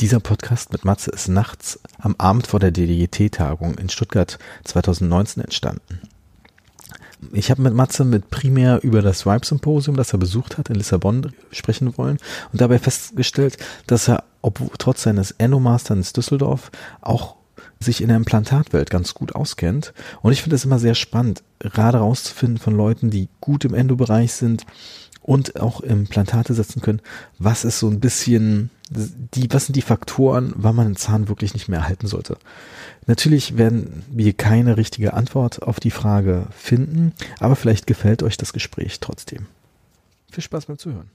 Dieser Podcast mit Matze ist nachts am Abend vor der DDGT-Tagung in Stuttgart 2019 entstanden. Ich habe mit Matze primär über das Vibe-Symposium, das er besucht hat, in Lissabon sprechen wollen und dabei festgestellt, dass er trotz seines Endoma-Masters in Düsseldorf auch sich in der Implantatwelt ganz gut auskennt. Und ich finde es immer sehr spannend, gerade rauszufinden von Leuten, die gut im Endo-Bereich sind und auch Implantate setzen können, was ist so ein bisschen... was sind die Faktoren, wann man einen Zahn wirklich nicht mehr halten sollte? Natürlich werden wir keine richtige Antwort auf die Frage finden, aber vielleicht gefällt euch das Gespräch trotzdem. Viel Spaß beim Zuhören.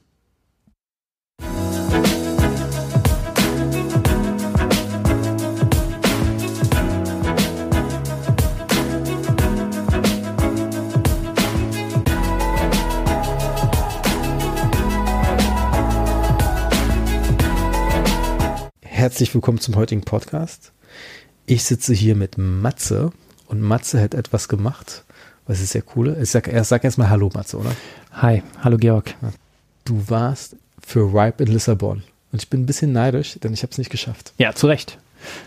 Herzlich willkommen zum heutigen Podcast. Ich sitze hier mit Matze und Matze hat etwas gemacht, was ist sehr cool. Ich sag erstmal Hallo Matze, oder? Hi, hallo Georg. Du warst für Vibe in Lissabon und ich bin ein bisschen neidisch, denn ich habe es nicht geschafft. Ja, zu Recht.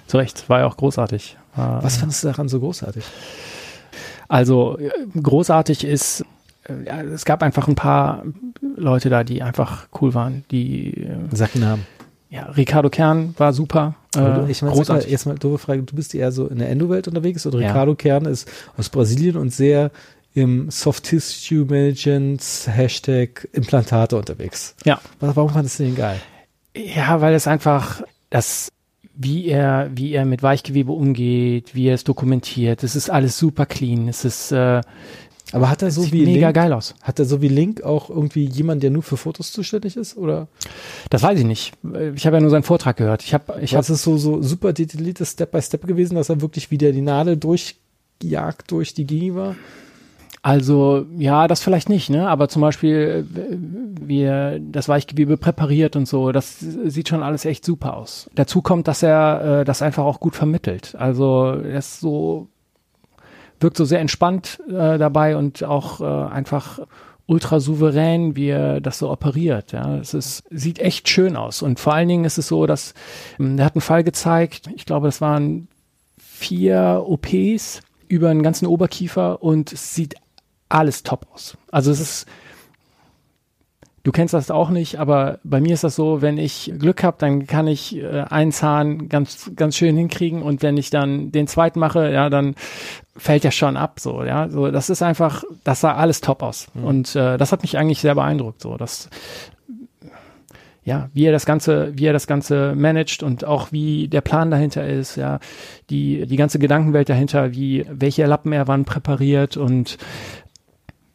Zu Recht, war ja auch großartig. Was fandest du daran so großartig? Also großartig ist, ja, es gab einfach ein paar Leute da, die einfach cool waren. Die Sachen haben. Ja, Ricardo Kern war super. Ich meine, jetzt mal eine doofe Frage, du bist eher so in der Endo-Welt unterwegs und Ricardo Kern ist aus Brasilien und sehr im Soft-Tissue-Management # Implantate unterwegs. Ja. Warum fand es denn geil? Ja, weil es einfach, wie er mit Weichgewebe umgeht, wie er es dokumentiert, es ist alles super clean, es ist... Aber hat er so wie mega Link, geil aus. Hat er so wie Link auch irgendwie jemand, der nur für Fotos zuständig ist, oder? Das weiß ich nicht. Ich habe ja nur seinen Vortrag gehört. Das ist so super detailliertes Step by Step gewesen, dass er wirklich wieder die Nadel durchjagt durch die Gini war. Also ja, das vielleicht nicht, ne? Aber zum Beispiel, wie er das Weichgewebe präpariert und so, das sieht schon alles echt super aus. Dazu kommt, dass er das einfach auch gut vermittelt. Also er ist so wirkt so sehr entspannt dabei und auch einfach ultra souverän, wie er das so operiert. Ja, sieht echt schön aus. Und vor allen Dingen ist es so, dass er hat einen Fall gezeigt, ich glaube, das waren 4 OPs über den ganzen Oberkiefer und es sieht alles top aus. Also es ist, du kennst das auch nicht, aber bei mir ist das so, wenn ich Glück habe, dann kann ich einen Zahn ganz, ganz schön hinkriegen und wenn ich dann den zweiten mache, ja, dann fällt ja schon ab, so, ja, so, das ist einfach, das sah alles top aus und das hat mich eigentlich sehr beeindruckt, so, dass, ja, wie er das Ganze managt und auch wie der Plan dahinter ist, ja, die ganze Gedankenwelt dahinter, welche Lappen er wann präpariert und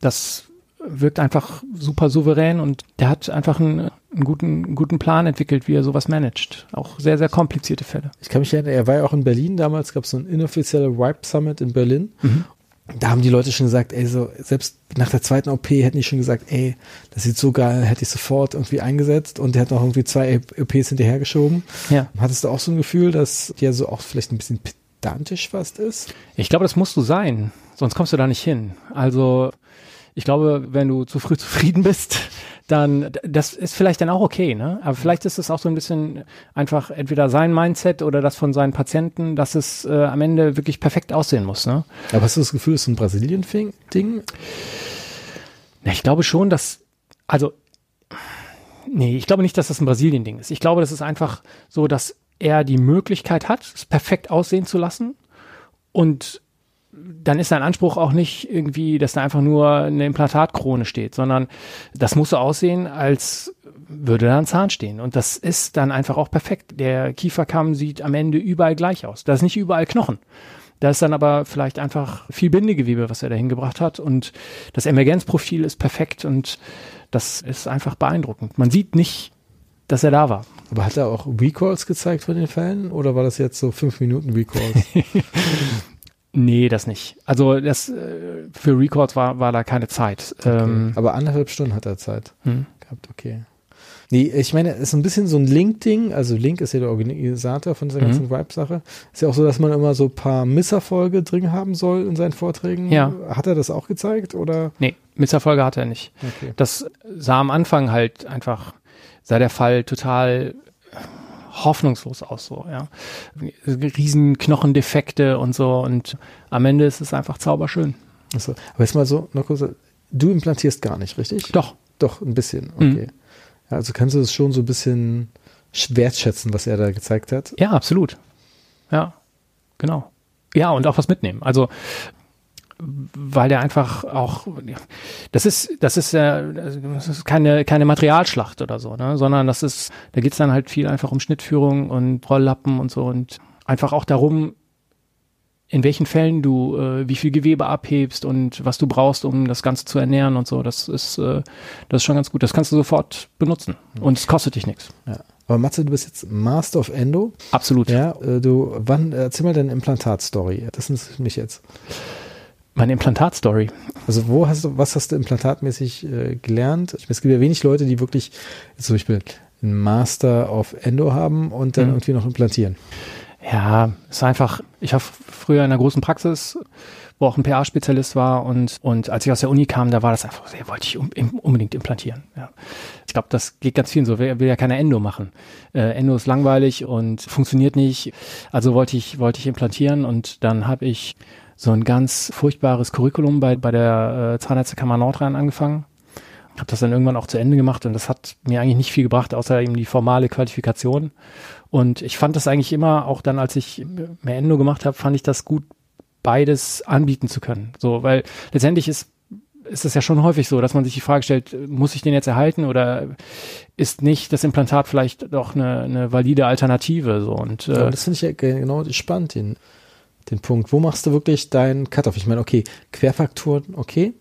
das wirkt einfach super souverän und der hat einfach einen guten Plan entwickelt, wie er sowas managt. Auch sehr, sehr komplizierte Fälle. Ich kann mich erinnern, er war ja auch in Berlin damals, gab es so ein inoffizielle Vibe Summit in Berlin. Mhm. Da haben die Leute schon gesagt, ey, so, selbst nach der zweiten OP hätten die schon gesagt, ey, das sieht so geil, hätte ich sofort irgendwie eingesetzt und der hat noch irgendwie 2 OPs hinterhergeschoben. Ja. Hattest du auch so ein Gefühl, dass der so auch vielleicht ein bisschen pedantisch fast ist? Ich glaube, das musst du sein, sonst kommst du da nicht hin. Also... Ich glaube, wenn du zu früh zufrieden bist, dann, das ist vielleicht dann auch okay, ne? Aber vielleicht ist es auch so ein bisschen einfach entweder sein Mindset oder das von seinen Patienten, dass es am Ende wirklich perfekt aussehen muss, ne? Aber hast du das Gefühl, es ist ein Brasilien-Ding? Na, ich glaube schon, ich glaube nicht, dass das ein Brasilien-Ding ist. Ich glaube, das ist einfach so, dass er die Möglichkeit hat, es perfekt aussehen zu lassen und dann ist dein Anspruch auch nicht irgendwie, dass da einfach nur eine Implantatkrone steht, sondern das muss so aussehen, als würde da ein Zahn stehen. Und das ist dann einfach auch perfekt. Der Kieferkamm sieht am Ende überall gleich aus. Da ist nicht überall Knochen. Da ist dann aber vielleicht einfach viel Bindegewebe, was er da hingebracht hat. Und das Emergenzprofil ist perfekt und das ist einfach beeindruckend. Man sieht nicht, dass er da war. Aber hat er auch Recalls gezeigt von den Fällen? Oder war das jetzt so 5 Minuten Recalls? Nee, das nicht. Also das für Records war da keine Zeit. Okay. Aber 1,5 Stunden hat er Zeit gehabt, okay. Nee, ich meine, es ist ein bisschen so ein Link-Ding, also Link ist ja der Organisator von dieser ganzen Vibe-Sache. Ist ja auch so, dass man immer so ein paar Misserfolge drin haben soll in seinen Vorträgen. Ja. Hat er das auch gezeigt, oder? Nee, Misserfolge hat er nicht. Okay. Das sah am Anfang halt einfach, sah der Fall total hoffnungslos aus, so, ja. Riesen Knochendefekte und so, und am Ende ist es einfach zauberschön. Also, aber jetzt mal so, noch kurz, du implantierst gar nicht, richtig? Doch. Doch, ein bisschen, okay. Mhm. Ja, also kannst du das schon so ein bisschen wertschätzen, was er da gezeigt hat? Ja, absolut. Ja, genau. Ja, und auch was mitnehmen. Also, weil der einfach auch, das ist keine Materialschlacht oder so, ne? Sondern das ist, da geht's dann halt viel einfach um Schnittführung und Rolllappen und so und einfach auch darum, in welchen Fällen du wie viel Gewebe abhebst und was du brauchst, um das Ganze zu ernähren und so. Das ist schon ganz gut. Das kannst du sofort benutzen und es kostet dich nichts. Ja. Aber Matze, du bist jetzt Master of Endo. Absolut. Ja, erzähl mal deine Implantat-Story. Das ist mich jetzt. Meine Implantat-Story. Also was hast du implantatmäßig gelernt? Es gibt ja wenig Leute, die wirklich zum Beispiel einen Master of Endo haben und dann irgendwie noch implantieren. Ja, ist einfach, ich war früher in einer großen Praxis, wo auch ein PA-Spezialist war und als ich aus der Uni kam, da war das einfach, wollte ich unbedingt implantieren. Ja. Ich glaube, das geht ganz vielen so, will ja keiner Endo machen. Endo ist langweilig und funktioniert nicht, also wollte ich implantieren und dann habe ich so ein ganz furchtbares Curriculum bei der Zahnärztekammer Nordrhein angefangen. Habe das dann irgendwann auch zu Ende gemacht und das hat mir eigentlich nicht viel gebracht, außer eben die formale Qualifikation. Und ich fand das eigentlich immer, auch dann, als ich mehr Endo gemacht habe, fand ich das gut, beides anbieten zu können. So, weil letztendlich ist es ja schon häufig so, dass man sich die Frage stellt, muss ich den jetzt erhalten oder ist nicht das Implantat vielleicht doch eine valide Alternative? So? Und, ja, das finde ich ja genau spannend, den Punkt. Wo machst du wirklich deinen Cut-off? Ich meine, okay, Querfrakturen, okay.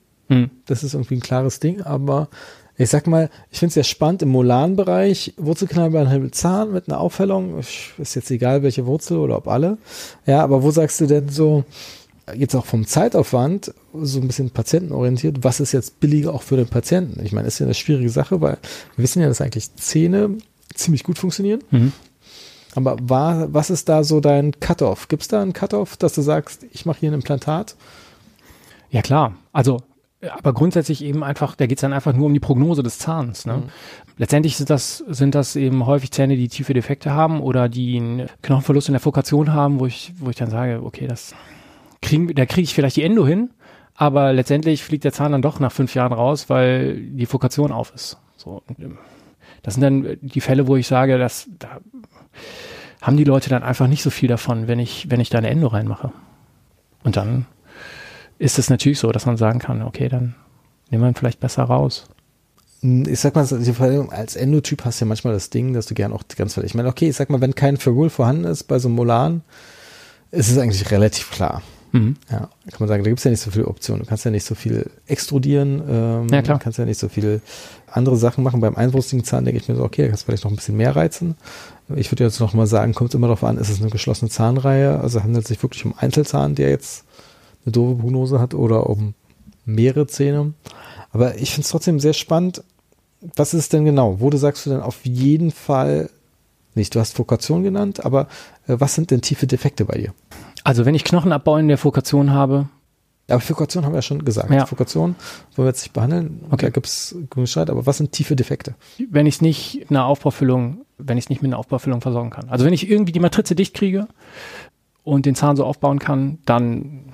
Das ist irgendwie ein klares Ding, aber ich sag mal, ich finde es sehr spannend im Molaren-Bereich, Wurzelknall bei einem Zahn mit einer Aufhellung, ist jetzt egal, welche Wurzel oder ob alle, ja, aber wo sagst du denn so, jetzt auch vom Zeitaufwand, so ein bisschen patientenorientiert, was ist jetzt billiger auch für den Patienten? Ich meine, ist ja eine schwierige Sache, weil wir wissen ja, dass eigentlich Zähne ziemlich gut funktionieren, aber was ist da so dein Cut-Off? Gibt es da einen Cut-Off, dass du sagst, ich mache hier ein Implantat? Ja klar, aber grundsätzlich eben einfach, da geht's dann einfach nur um die Prognose des Zahns. Ne? Mhm. Letztendlich sind das eben häufig Zähne, die tiefe Defekte haben oder die einen Knochenverlust in der Fokation haben, wo ich dann sage, okay, da kriege ich vielleicht die Endo hin, aber letztendlich fliegt der Zahn dann doch nach 5 Jahren raus, weil die Fokation auf ist. So, das sind dann die Fälle, wo ich sage, da haben die Leute dann einfach nicht so viel davon, wenn ich da eine Endo reinmache. Und dann ist es natürlich so, dass man sagen kann, okay, dann nehmen wir ihn vielleicht besser raus. Ich sag mal, als Endotyp hast du ja manchmal das Ding, dass du gern auch ganz ich meine, okay, ich sag mal, wenn kein Ferrule vorhanden ist bei so einem Molaren, ist es eigentlich relativ klar. Mhm. Ja, kann man sagen, da gibt es ja nicht so viele Optionen. Du kannst ja nicht so viel extrudieren, ja, klar. Du kannst ja nicht so viele andere Sachen machen. Beim einbrüstigen Zahn denke ich mir so, okay, da kannst du vielleicht noch ein bisschen mehr reizen. Ich würde jetzt noch mal sagen, kommt immer darauf an, ist es eine geschlossene Zahnreihe? Also handelt es sich wirklich um Einzelzahn, der jetzt eine doofe Prognose hat oder um mehrere Zähne. Aber ich finde es trotzdem sehr spannend. Was ist denn genau? Wo du sagst du denn auf jeden Fall nicht? Du hast Fokation genannt, aber was sind denn tiefe Defekte bei dir? Also wenn ich Knochenabbau in der Fokation habe. Aber Fokation haben wir ja schon gesagt. Ja. Fokation wollen wir jetzt nicht behandeln. Okay. Da gibt es genug Streit. Aber was sind tiefe Defekte? Wenn ich es nicht mit einer Aufbaufüllung versorgen kann. Also wenn ich irgendwie die Matrize dicht kriege und den Zahn so aufbauen kann, dann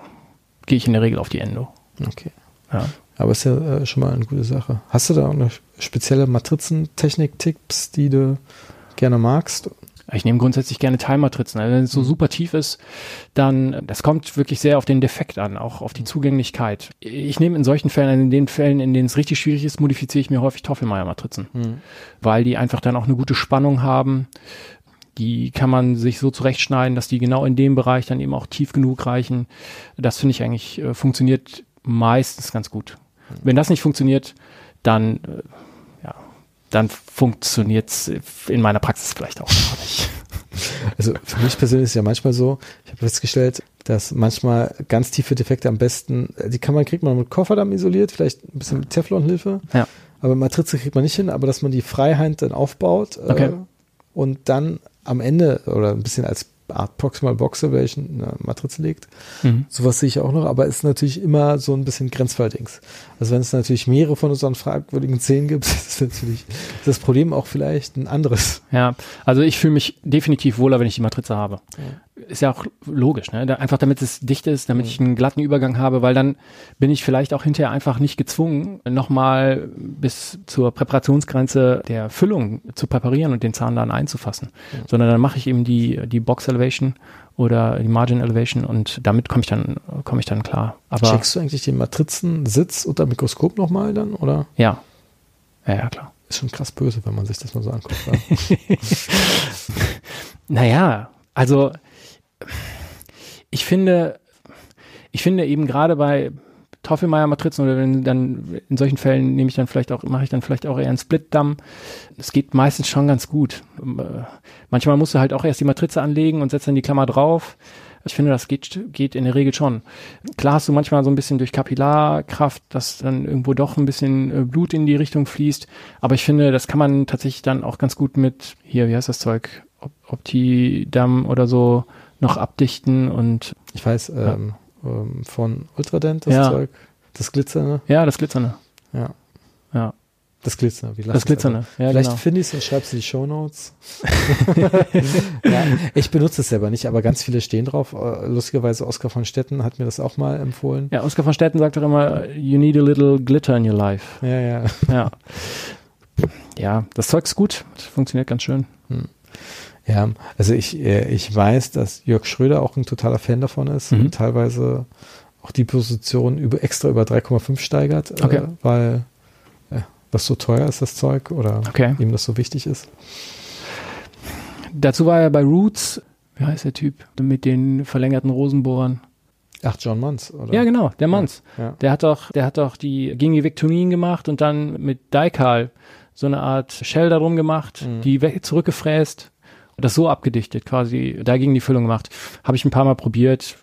gehe ich in der Regel auf die Endo. Okay. Ja. Aber ist ja schon mal eine gute Sache. Hast du da eine spezielle Matrizentechnik-Tipps, die du gerne magst? Ich nehme grundsätzlich gerne Teilmatrizen. Also wenn es so super tief ist, dann, das kommt wirklich sehr auf den Defekt an, auch auf die Zugänglichkeit. Ich nehme in solchen Fällen, in den Fällen, in denen es richtig schwierig ist, modifiziere ich mir häufig Toffelmeier-Matrizen, weil die einfach dann auch eine gute Spannung haben. Die kann man sich so zurechtschneiden, dass die genau in dem Bereich dann eben auch tief genug reichen. Das finde ich eigentlich, funktioniert meistens ganz gut. Wenn das nicht funktioniert, dann funktioniert es in meiner Praxis vielleicht auch gar nicht. Also für mich persönlich ist es ja manchmal so, ich habe festgestellt, dass manchmal ganz tiefe Defekte am besten, kriegt man mit Kofferdamm isoliert, vielleicht ein bisschen mit Teflonhilfe, ja. Aber Matrize kriegt man nicht hin, aber dass man die Freihand dann aufbaut, okay. Und dann am Ende oder ein bisschen als Art Proximal Box Evaluation in einer Matrize legt. Mhm. Sowas sehe ich auch noch, aber ist natürlich immer so ein bisschen grenzwertig. Also wenn es natürlich mehrere von unseren fragwürdigen 10 gibt, ist natürlich das Problem auch vielleicht ein anderes. Ja, also ich fühle mich definitiv wohler, wenn ich die Matrize habe. Ja. Ist ja auch logisch, ne? Einfach damit es dicht ist, damit ich einen glatten Übergang habe, weil dann bin ich vielleicht auch hinterher einfach nicht gezwungen, nochmal bis zur Präparationsgrenze der Füllung zu präparieren und den Zahn dann einzufassen. Ja. Sondern dann mache ich eben die Box Elevation oder die Margin Elevation und damit komme ich dann klar. Aber checkst du eigentlich den Matrizensitz unter dem Mikroskop nochmal dann, oder? Ja. Ja, klar. Ist schon krass böse, wenn man sich das mal so anguckt. Naja, also ich finde eben gerade bei Toffelmeier-Matrizen oder wenn dann in solchen Fällen mache ich dann vielleicht auch eher einen Split-Damm. Es geht meistens schon ganz gut. Manchmal musst du halt auch erst die Matrize anlegen und setzt dann die Klammer drauf. Ich finde, das geht in der Regel schon. Klar hast du manchmal so ein bisschen durch Kapillarkraft, dass dann irgendwo doch ein bisschen Blut in die Richtung fließt. Aber ich finde, das kann man tatsächlich dann auch ganz gut mit, hier, wie heißt das Zeug, Optidamm oder so noch abdichten und... Ich weiß, von Ultradent, das Zeug, das Glitzerne. Ja, das Glitzerne. Ja. Ja. Das Glitzerne, wie das Glitzerne. Ja, vielleicht genau. Finde ich es und schreibst in die Shownotes. Ja, ich benutze es selber nicht, aber ganz viele stehen drauf. Lustigerweise Oskar von Stetten hat mir das auch mal empfohlen. Ja, Oskar von Stetten sagt doch immer, you need a little glitter in your life. Ja, ja. Ja, ja, das Zeug ist gut. Das funktioniert ganz schön. Hm. Ja, also ich weiß, dass Jörg Schröder auch ein totaler Fan davon ist und teilweise auch die Position extra über 3,5 steigert, okay. Weil das so teuer ist, das Zeug, oder ihm das so wichtig ist. Dazu war er bei Roots, wie heißt der Typ, mit den verlängerten Rosenbohrern? Ach, John Munz, oder? Ja, genau, der Munz. Ja. Der hat doch die Gingivektomien gemacht und dann mit Daical so eine Art Shell darum gemacht, die zurückgefräst und das so abgedichtet, quasi dagegen die Füllung gemacht. Habe ich ein paar Mal probiert,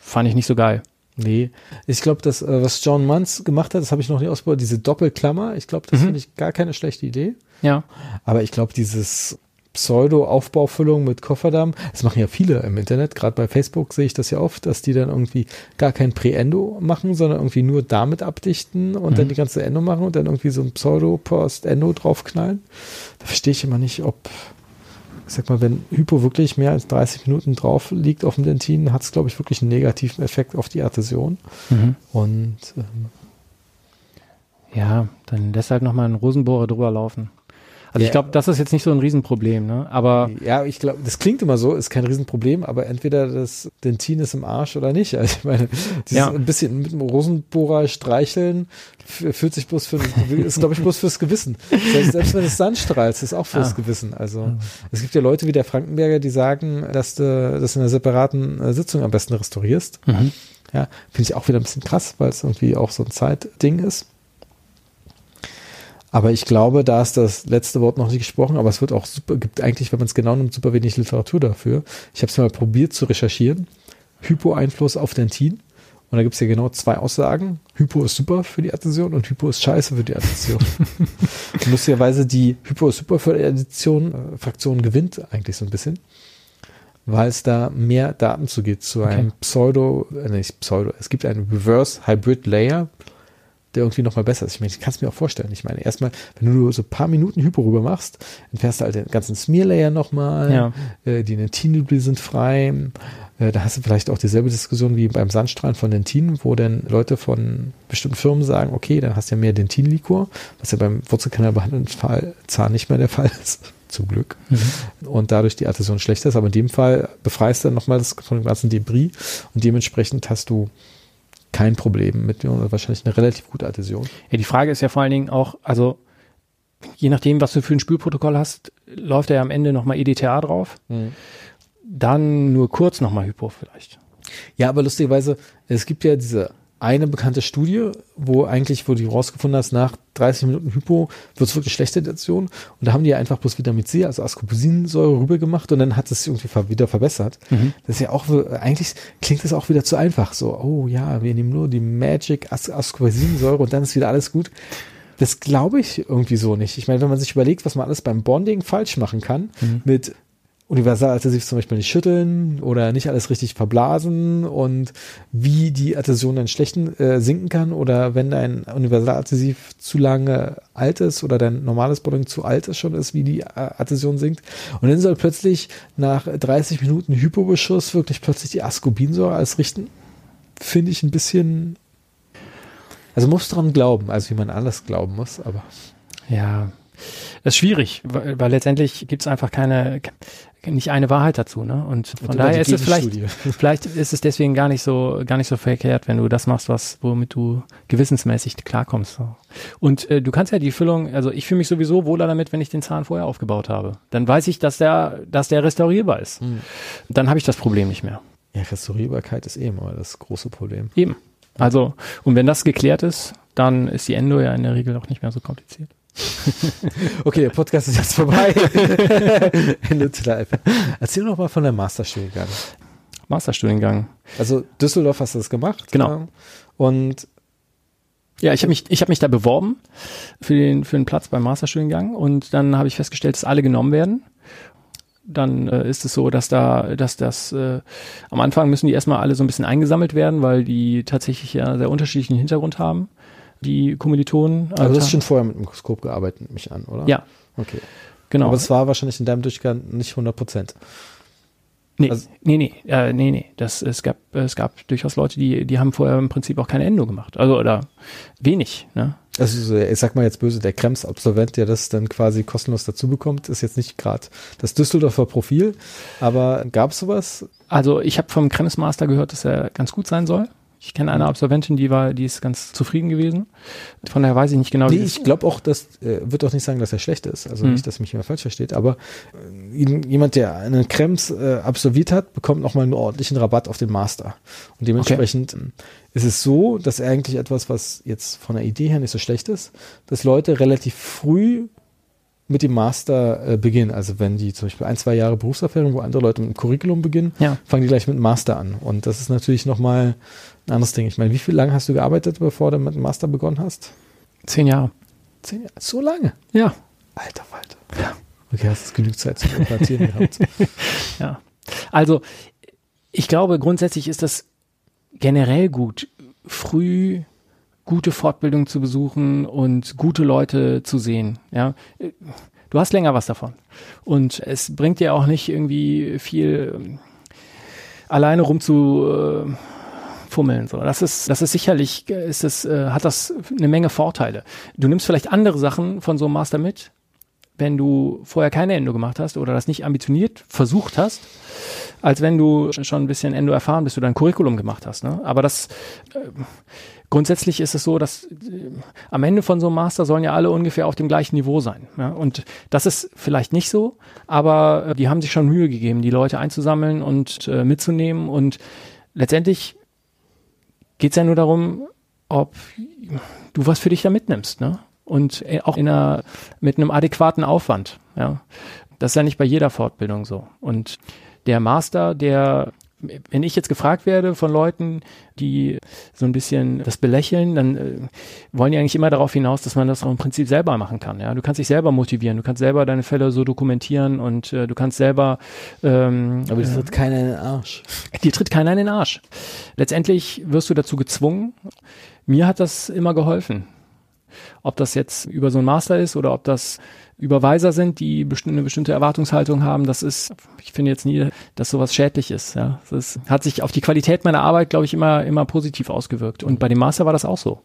fand ich nicht so geil. Nee, ich glaube, das, was John Munz gemacht hat, das habe ich noch nie ausprobiert, diese Doppelklammer, ich glaube, das finde ich gar keine schlechte Idee. Ja. Aber ich glaube, dieses Pseudo-Aufbaufüllung mit Kofferdamm, das machen ja viele im Internet, gerade bei Facebook sehe ich das ja oft, dass die dann irgendwie gar kein Pre-Endo machen, sondern irgendwie nur damit abdichten und dann die ganze Endo machen und dann irgendwie so ein Pseudo-Post-Endo draufknallen. Da verstehe ich immer nicht, ob... Ich sag mal, wenn Hypo wirklich mehr als 30 Minuten drauf liegt auf dem Dentin, hat es, glaube ich, wirklich einen negativen Effekt auf die Adhäsion. Mhm. Und ja, dann lässt halt nochmal einen Rosenbohrer drüber laufen. Also ich glaube, das ist jetzt nicht so ein Riesenproblem, ne? Aber ja, ich glaube, das klingt immer so, ist kein Riesenproblem, aber entweder das Dentin ist im Arsch oder nicht. Also ich meine, dieses ein bisschen mit dem Rosenbohrer streicheln fühlt sich bloß ist glaube ich bloß fürs Gewissen. Selbst wenn es Sand strahlst, ist auch fürs Gewissen. Also es gibt ja Leute wie der Frankenberger, die sagen, dass du das in einer separaten Sitzung am besten restaurierst. Mhm. Ja, finde ich auch wieder ein bisschen krass, weil es irgendwie auch so ein Zeitding ist. Aber ich glaube, da ist das letzte Wort noch nicht gesprochen, aber es wird auch super, gibt eigentlich, wenn man es genau nimmt, super wenig Literatur dafür. Ich habe es mal probiert zu recherchieren. Hypo-Einfluss auf Dentin. Und da gibt es ja genau 2 Aussagen. Hypo ist super für die Adhäsion und Hypo ist scheiße für die Adhäsion. Lustigerweise die Hypo ist super für die Adhäsion Fraktion gewinnt eigentlich so ein bisschen, weil es da mehr Daten zugeht zu einem es gibt einen Reverse Hybrid Layer, der irgendwie nochmal besser ist. Ich meine, ich kann es mir auch vorstellen. Ich meine, erstmal, wenn du nur so ein paar Minuten Hypo rüber machst, dann fährst du halt den ganzen Smear-Layer nochmal, die Dentin-Nübel sind frei, da hast du vielleicht auch dieselbe Diskussion wie beim Sandstrahlen von Dentin, wo dann Leute von bestimmten Firmen sagen, okay, dann hast du ja mehr Dentin-Liquor, was ja beim wurzelkanalbehandelnden Zahn nicht mehr der Fall ist, zum Glück. Mhm. Und dadurch die Adhäsion schlechter ist, aber in dem Fall befreist du dann nochmal von dem ganzen Debris und dementsprechend hast du kein Problem mit oder wahrscheinlich eine relativ gute Adhäsion. Ja, die Frage ist ja vor allen Dingen auch, also je nachdem, was du für ein Spülprotokoll hast, läuft ja am Ende nochmal EDTA drauf. Mhm. Dann nur kurz nochmal Hypo vielleicht. Ja, aber lustigerweise, es gibt ja diese eine bekannte Studie, wo du rausgefunden hast, nach 30 Minuten Hypo wird es wirklich schlechte Adhäsion. Und da haben die ja einfach bloß Vitamin C, also Ascorbusinsäure rüber gemacht und dann hat es irgendwie wieder verbessert. Mhm. Das ist ja auch, eigentlich klingt das auch wieder zu einfach. So, oh ja, wir nehmen nur die Magic Ascorbusinsäure und dann ist wieder alles gut. Das glaube ich irgendwie so nicht. Ich meine, wenn man sich überlegt, was man alles beim Bonding falsch machen kann, mit Universaladhesiv zum Beispiel nicht schütteln oder nicht alles richtig verblasen und wie die Adhäsion dann schlecht sinken kann oder wenn dein Universaladhesiv zu lange alt ist oder dein normales Bonding zu alt ist schon ist, wie die Adhäsion sinkt. Und dann soll plötzlich nach 30 Minuten Hypobeschuss wirklich plötzlich die Ascorbinsäure alles richten. Finde ich ein bisschen, also muss dran glauben, also wie man anders glauben muss, aber ja. Das ist schwierig, weil letztendlich gibt es einfach nicht eine Wahrheit dazu, ne? Und von daher ist es vielleicht ist es deswegen gar nicht so verkehrt, wenn du das machst, womit du gewissensmäßig klarkommst. So. Und du kannst ja die Füllung, also ich fühle mich sowieso wohler damit, wenn ich den Zahn vorher aufgebaut habe. Dann weiß ich, dass der restaurierbar ist. Mhm. Dann habe ich das Problem nicht mehr. Ja, Restaurierbarkeit ist eben immer das große Problem. Eben. Also, und wenn das geklärt ist, dann ist die Endo ja in der Regel auch nicht mehr so kompliziert. Okay, der Podcast ist jetzt vorbei. Erzähl doch mal von deinem Masterstudiengang. Also Düsseldorf hast du das gemacht. Genau. Und ja, ich habe mich da beworben für den Platz beim Masterstudiengang und dann habe ich festgestellt, dass alle genommen werden. Dann ist es so, dass am Anfang müssen die erstmal alle so ein bisschen eingesammelt werden, weil die tatsächlich ja sehr unterschiedlichen Hintergrund haben. Die Kommilitonen. Also du hast schon vorher mit dem Mikroskop gearbeitet, nehme ich an, oder? Ja. Okay. Genau. Aber es war wahrscheinlich in deinem Durchgang nicht 100%. Nee, also nee. Es gab durchaus Leute, die haben vorher im Prinzip auch keine Endo gemacht. Also, oder wenig, ne? Also, ich sag mal jetzt böse, der Krems-Absolvent, der das dann quasi kostenlos dazu bekommt, ist jetzt nicht gerade das Düsseldorfer Profil. Aber gab es sowas? Also, ich habe vom Krems-Master gehört, dass er ganz gut sein soll. Ich kenne eine Absolventin, die ist ganz zufrieden gewesen. Von daher weiß ich nicht genau. Nee, ich glaube auch, das wird auch nicht sagen, dass er schlecht ist. Also nicht, dass mich jemand falsch versteht. Aber jemand, der einen Krems absolviert hat, bekommt nochmal einen ordentlichen Rabatt auf den Master. Und dementsprechend ist es so, dass eigentlich etwas, was jetzt von der Idee her nicht so schlecht ist, dass Leute relativ früh mit dem Master beginnen. Also wenn die zum Beispiel 1-2 Jahre Berufserfahrung, wo andere Leute mit dem Curriculum beginnen, fangen die gleich mit dem Master an. Und das ist natürlich nochmal ein anderes Ding. Ich meine, wie viel lange hast du gearbeitet, bevor du mit dem Master begonnen hast? 10 Jahre. 10 Jahre? So lange? Ja. Alter Falter. Ja. Okay, hast du genügend Zeit zu implantieren gehabt. Ja. Also, ich glaube, grundsätzlich ist das generell gut, früh gute Fortbildung zu besuchen und gute Leute zu sehen. Ja, du hast länger was davon. Und es bringt dir auch nicht irgendwie viel alleine rum zu fummeln. So, das ist sicherlich, hat das eine Menge Vorteile. Du nimmst vielleicht andere Sachen von so einem Master mit, wenn du vorher keine Endo gemacht hast oder das nicht ambitioniert versucht hast, als wenn du schon ein bisschen Endo erfahren bist oder ein Curriculum gemacht hast. Ne? Aber das grundsätzlich ist es so, dass am Ende von so einem Master sollen ja alle ungefähr auf dem gleichen Niveau sein. Ja? Und das ist vielleicht nicht so, aber die haben sich schon Mühe gegeben, die Leute einzusammeln und mitzunehmen. Und letztendlich geht es ja nur darum, ob du was für dich da mitnimmst, ne? Und auch mit einem adäquaten Aufwand. Ja. Das ist ja nicht bei jeder Fortbildung so. Und der Master, wenn ich jetzt gefragt werde von Leuten, die so ein bisschen das belächeln, dann wollen die eigentlich immer darauf hinaus, dass man das auch im Prinzip selber machen kann. Ja. Du kannst dich selber motivieren, du kannst selber deine Fälle so dokumentieren und du kannst selber... aber dir tritt keiner in den Arsch. Dir tritt keiner in den Arsch. Letztendlich wirst du dazu gezwungen. Mir hat das immer geholfen. Ob das jetzt über so ein Master ist oder ob das Überweiser sind, die eine bestimmte Erwartungshaltung haben, ich finde jetzt nie, dass sowas schädlich ist. Ja. Das hat sich auf die Qualität meiner Arbeit, glaube ich, immer positiv ausgewirkt. Und bei dem Master war das auch so.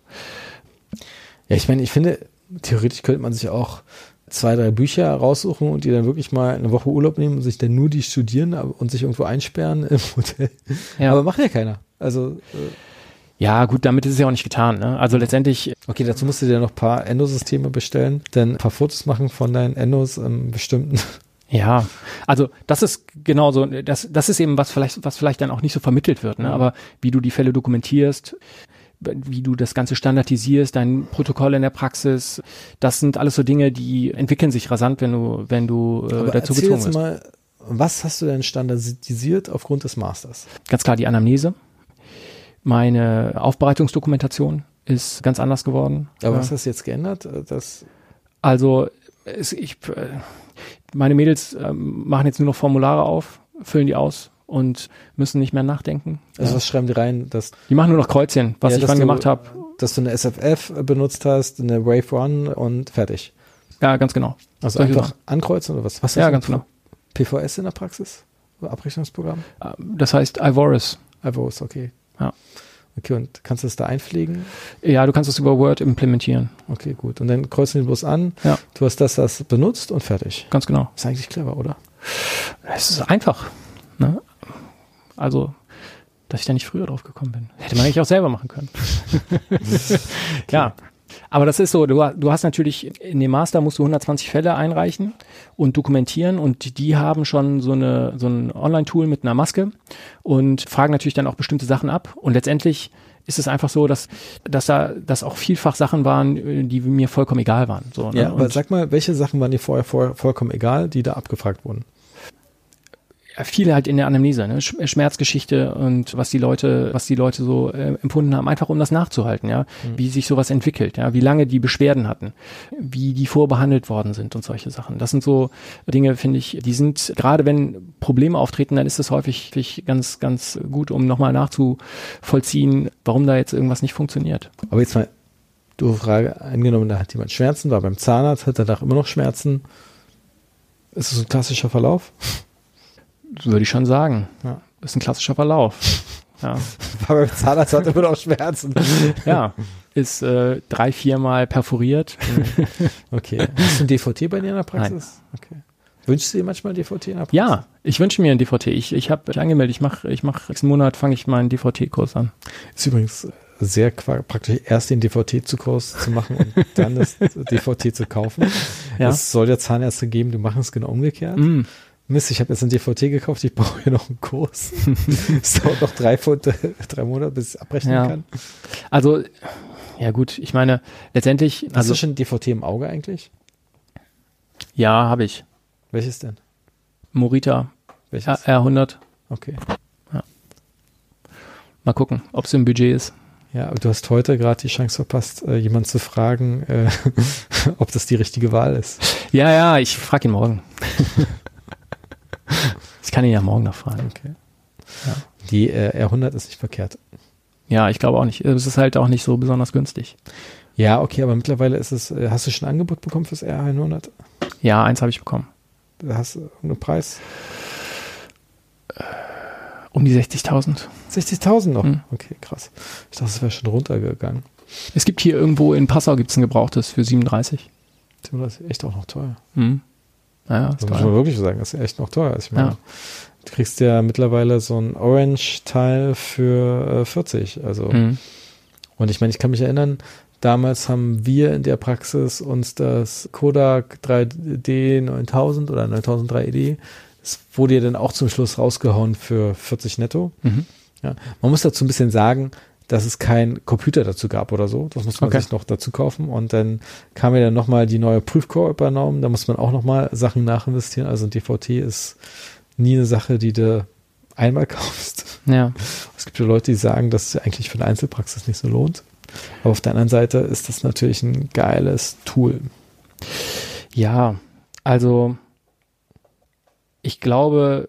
Ja, ich meine, ich finde, theoretisch könnte man sich auch 2-3 Bücher raussuchen und die dann wirklich mal eine Woche Urlaub nehmen und sich dann nur die studieren und sich irgendwo einsperren im Hotel. Ja. Aber macht ja keiner. Also... Ja, gut, damit ist es ja auch nicht getan, ne? Also letztendlich... Okay, dazu musst du dir noch ein paar Endosysteme bestellen, dann ein paar Fotos machen von deinen Endos im bestimmten... Ja, also das ist genauso, das ist eben was vielleicht dann auch nicht so vermittelt wird, ne? Aber wie du die Fälle dokumentierst, wie du das Ganze standardisierst, dein Protokoll in der Praxis, das sind alles so Dinge, die entwickeln sich rasant, wenn du dazu gezwungen wirst. Mal, was hast du denn standardisiert aufgrund des Masters? Ganz klar die Anamnese. Meine Aufbereitungsdokumentation ist ganz anders geworden. Aber was hast du jetzt geändert? Also Meine Mädels machen jetzt nur noch Formulare auf, füllen die aus und müssen nicht mehr nachdenken. Also was schreiben die rein? Dass die machen nur noch Kreuzchen, was ich wann gemacht habe. Dass du eine SFF benutzt hast, eine Wave Run und fertig. Ja, ganz genau. Also solche einfach Sachen ankreuzen oder was? Was ja, ganz genau. PVS in der Praxis? Abrechnungsprogramm? Das heißt Ivoris. Ivoris, okay. Ja. Okay, und kannst du das da einpflegen? Ja, du kannst das über Word implementieren. Okay, gut. Und dann kreuzen die bloß an. Ja. Du hast das benutzt und fertig. Ganz genau. Ist eigentlich clever, oder? Es ist einfach. Ne? Also, dass ich da nicht früher drauf gekommen bin. Hätte man eigentlich auch selber machen können. Ja. Aber das ist so, du hast natürlich, in dem Master musst du 120 Fälle einreichen und dokumentieren und die haben schon so ein Online-Tool mit einer Maske und fragen natürlich dann auch bestimmte Sachen ab und letztendlich ist es einfach so, dass auch vielfach Sachen waren, die mir vollkommen egal waren. So, ne? Ja, aber und sag mal, welche Sachen waren dir vorher vollkommen egal, die da abgefragt wurden? Viele halt in der Anamnese, ne? Schmerzgeschichte und was die Leute so empfunden haben, einfach um das nachzuhalten, ja, wie sich sowas entwickelt, ja, wie lange die Beschwerden hatten, wie die vorbehandelt worden sind und solche Sachen. Das sind so Dinge, finde ich, die sind, gerade wenn Probleme auftreten, dann ist das häufig ganz, ganz gut, um nochmal nachzuvollziehen, warum da jetzt irgendwas nicht funktioniert. Aber jetzt mal, du Frage, angenommen, da hat jemand Schmerzen, war beim Zahnarzt, hat danach immer noch Schmerzen. Ist das ein klassischer Verlauf? Würde ich schon sagen. Ja. Ist ein klassischer Verlauf. Ja. War beim Zahnarzt, hat immer noch Schmerzen. Ja. Ist 3-4-mal perforiert. Okay. Hast du ein DVT bei dir in der Praxis? Nein. Okay. Wünschst du dir manchmal ein DVT in der Praxis? Ja, ich wünsche mir ein DVT. Ich habe mich angemeldet. Ich mach nächsten Monat fange ich meinen DVT-Kurs an. Ist übrigens sehr praktisch, erst den DVT-Kurs zu machen und dann das DVT zu kaufen. Ja. Es soll ja Zahnärzte geben, die machen es genau umgekehrt. Mm. Mist, ich habe jetzt ein DVT gekauft, ich brauche hier noch einen Kurs. Es dauert noch 3 Monate, bis ich abrechnen kann. Also, ja gut, ich meine, letztendlich... Hast du schon ein DVT im Auge eigentlich? Ja, habe ich. Welches denn? Morita. Welches? R100. Okay. Ja. Mal gucken, ob es im Budget ist. Ja, aber du hast heute gerade die Chance verpasst, jemanden zu fragen, ob das die richtige Wahl ist. Ja, ich frage ihn morgen. Ich kann ihn ja morgen noch fragen. Okay. Ja. Die R100 ist nicht verkehrt. Ja, ich glaube auch nicht. Es ist halt auch nicht so besonders günstig. Ja, okay, aber mittlerweile ist es, hast du schon ein Angebot bekommen fürs R100? Ja, eins habe ich bekommen. Hast du einen Preis? Um die 60.000. 60.000 noch? Mhm. Okay, krass. Ich dachte, es wäre schon runtergegangen. Es gibt hier irgendwo in Passau gibt's ein gebrauchtes für 37. 37, echt auch noch teuer. Mhm. Ja, das muss man wirklich sagen, das ist echt noch teuer. Ich meine, du kriegst ja mittlerweile so ein Orange-Teil für 40. Also. Mhm. Und ich meine, ich kann mich erinnern, damals haben wir in der Praxis uns das Kodak 3D 9000 oder 9000 3D, das wurde ja dann auch zum Schluss rausgehauen für 40 netto. Mhm. Ja. Man muss dazu ein bisschen sagen, dass es keinen Computer dazu gab oder so. Das muss man sich noch dazu kaufen. Und dann kam ja dann nochmal die neue Prüfcore-Übernahme. Da muss man auch nochmal Sachen nachinvestieren. Also ein DVT ist nie eine Sache, die du einmal kaufst. Ja. Es gibt ja Leute, die sagen, dass es eigentlich für eine Einzelpraxis nicht so lohnt. Aber auf der anderen Seite ist das natürlich ein geiles Tool. Ja, also ich glaube...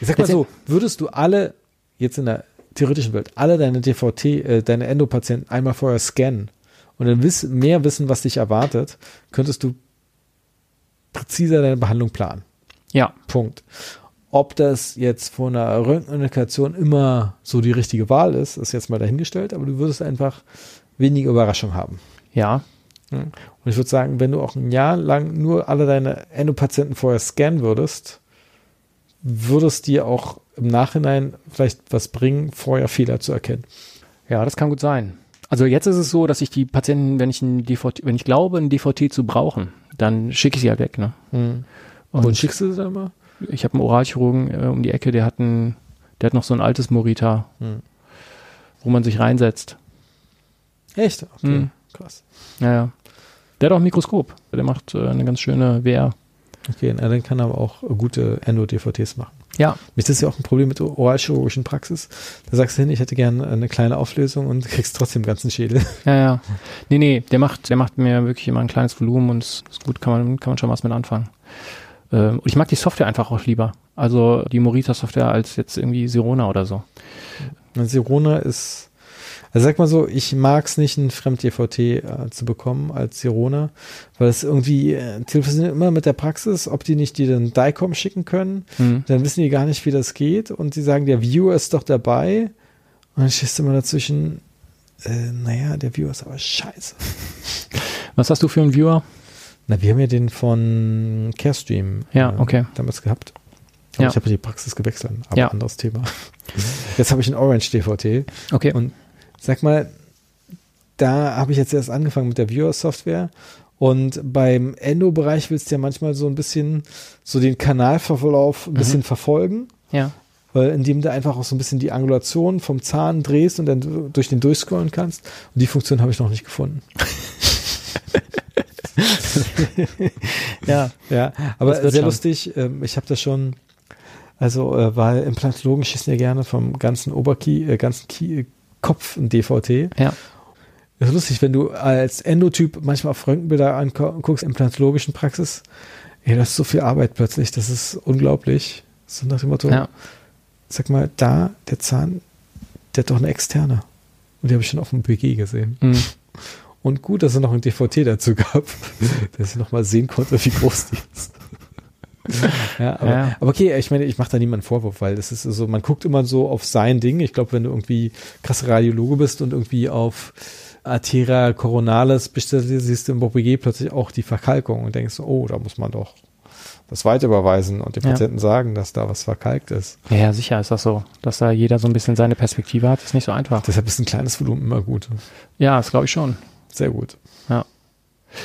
Ich sag mal so, würdest du alle jetzt in der theoretischen Welt, alle deine deine Endopatienten einmal vorher scannen und dann mehr wissen, was dich erwartet, könntest du präziser deine Behandlung planen. Ja. Punkt. Ob das jetzt von einer Röntgenindikation immer so die richtige Wahl ist, ist jetzt mal dahingestellt, aber du würdest einfach weniger Überraschung haben. Ja. Und ich würde sagen, wenn du auch ein Jahr lang nur alle deine Endopatienten vorher scannen würdest, würdest dir auch im Nachhinein vielleicht was bringen, vorher Fehler zu erkennen. Ja, das kann gut sein. Also jetzt ist es so, dass ich die Patienten, wenn ich glaube, ein DVT zu brauchen, dann schicke ich sie ja weg. Ne? Mhm. Und schickst du sie dann mal? Ich habe einen Oralchirurgen um die Ecke, der hat noch so ein altes Morita, wo man sich reinsetzt. Echt? Okay, krass. Ja. Der hat auch ein Mikroskop. Der macht eine ganz schöne VR. Okay, und dann kann aber auch gute Endo-DVTs machen. Ja. Das ist ja auch ein Problem mit oralchirurgischen Praxis. Da sagst du hin, ich hätte gerne eine kleine Auflösung und kriegst trotzdem den ganzen Schädel. Ja. Nee, der macht mir wirklich immer ein kleines Volumen und ist gut, kann man schon was mit anfangen. Und ich mag die Software einfach auch lieber. Also die Morita-Software als jetzt irgendwie Sirona oder so. Sirona ist, also sag mal so, ich mag es nicht, ein Fremd-DVT zu bekommen als Sirona, weil es irgendwie telefoniert immer mit der Praxis, ob die nicht dir den DICOM schicken können, dann wissen die gar nicht, wie das geht und sie sagen, der Viewer ist doch dabei und dann schießt immer dazwischen, naja, der Viewer ist aber scheiße. Was hast du für einen Viewer? Na, wir haben ja den von Carestream damals gehabt. Aber ich habe die Praxis gewechselt, aber anderes Thema. Jetzt habe ich einen Orange DVT. Okay. Und sag mal, da habe ich jetzt erst angefangen mit der Viewer-Software und beim Endo-Bereich willst du ja manchmal so ein bisschen so den Kanalverlauf ein bisschen verfolgen. Ja. Weil indem du einfach auch so ein bisschen die Angulation vom Zahn drehst und dann durch den durchscrollen kannst. Und die Funktion habe ich noch nicht gefunden. ja, aber sehr lustig. Ich habe das schon, weil Implantologen schießen ja gerne vom ganzen Kopf ein DVT. Ja. Das ist lustig, wenn du als Endotyp manchmal auf Röntgenbilder anguckst, implantologischen Praxis, das ist so viel Arbeit plötzlich, das ist unglaublich. So nach dem Motto, sag mal, da, der Zahn, der hat doch eine externe. Und die habe ich schon auf dem BG gesehen. Mhm. Und gut, dass er noch ein DVT dazu gab, dass ich nochmal sehen konnte, wie groß die ist. Aber okay, ich meine, ich mache da niemanden Vorwurf, weil das ist so, man guckt immer so auf sein Ding. Ich glaube, wenn du irgendwie krasser Radiologe bist und irgendwie auf Arteria Coronalis siehst du im BG plötzlich auch die Verkalkung und denkst, oh, da muss man doch das weit überweisen und den Patienten sagen, dass da was verkalkt ist. Ja, sicher ist das so, dass da jeder so ein bisschen seine Perspektive hat, ist nicht so einfach. Deshalb ist ein kleines Volumen immer gut. Ja, das glaube ich schon. Sehr gut. Ja.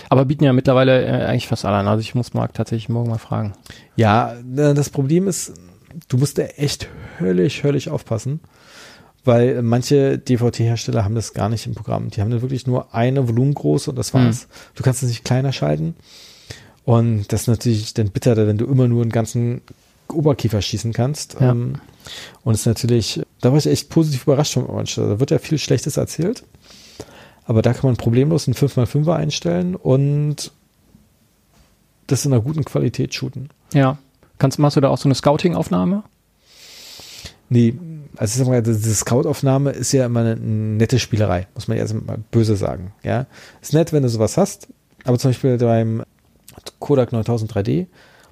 Aber bieten ja mittlerweile eigentlich fast alle an. Also ich muss Marc tatsächlich morgen mal fragen. Ja, das Problem ist, du musst da echt höllisch aufpassen, weil manche DVT-Hersteller haben das gar nicht im Programm. Die haben dann wirklich nur eine Volumengröße und das war's. Du kannst es nicht kleiner schalten. Und das ist natürlich dann bitter, wenn du immer nur einen ganzen Oberkiefer schießen kannst. Ja. Und es ist natürlich, da war ich echt positiv überrascht von Orange. Da wird ja viel Schlechtes erzählt. Aber da kann man problemlos einen 5x5er einstellen und das in einer guten Qualität shooten. Ja. Machst du da auch so eine Scouting-Aufnahme? Nee, also ich sag mal, diese Scout-Aufnahme ist ja immer eine nette Spielerei, muss man ja mal böse sagen. Ja? Ist nett, wenn du sowas hast, aber zum Beispiel beim Kodak 9000 3D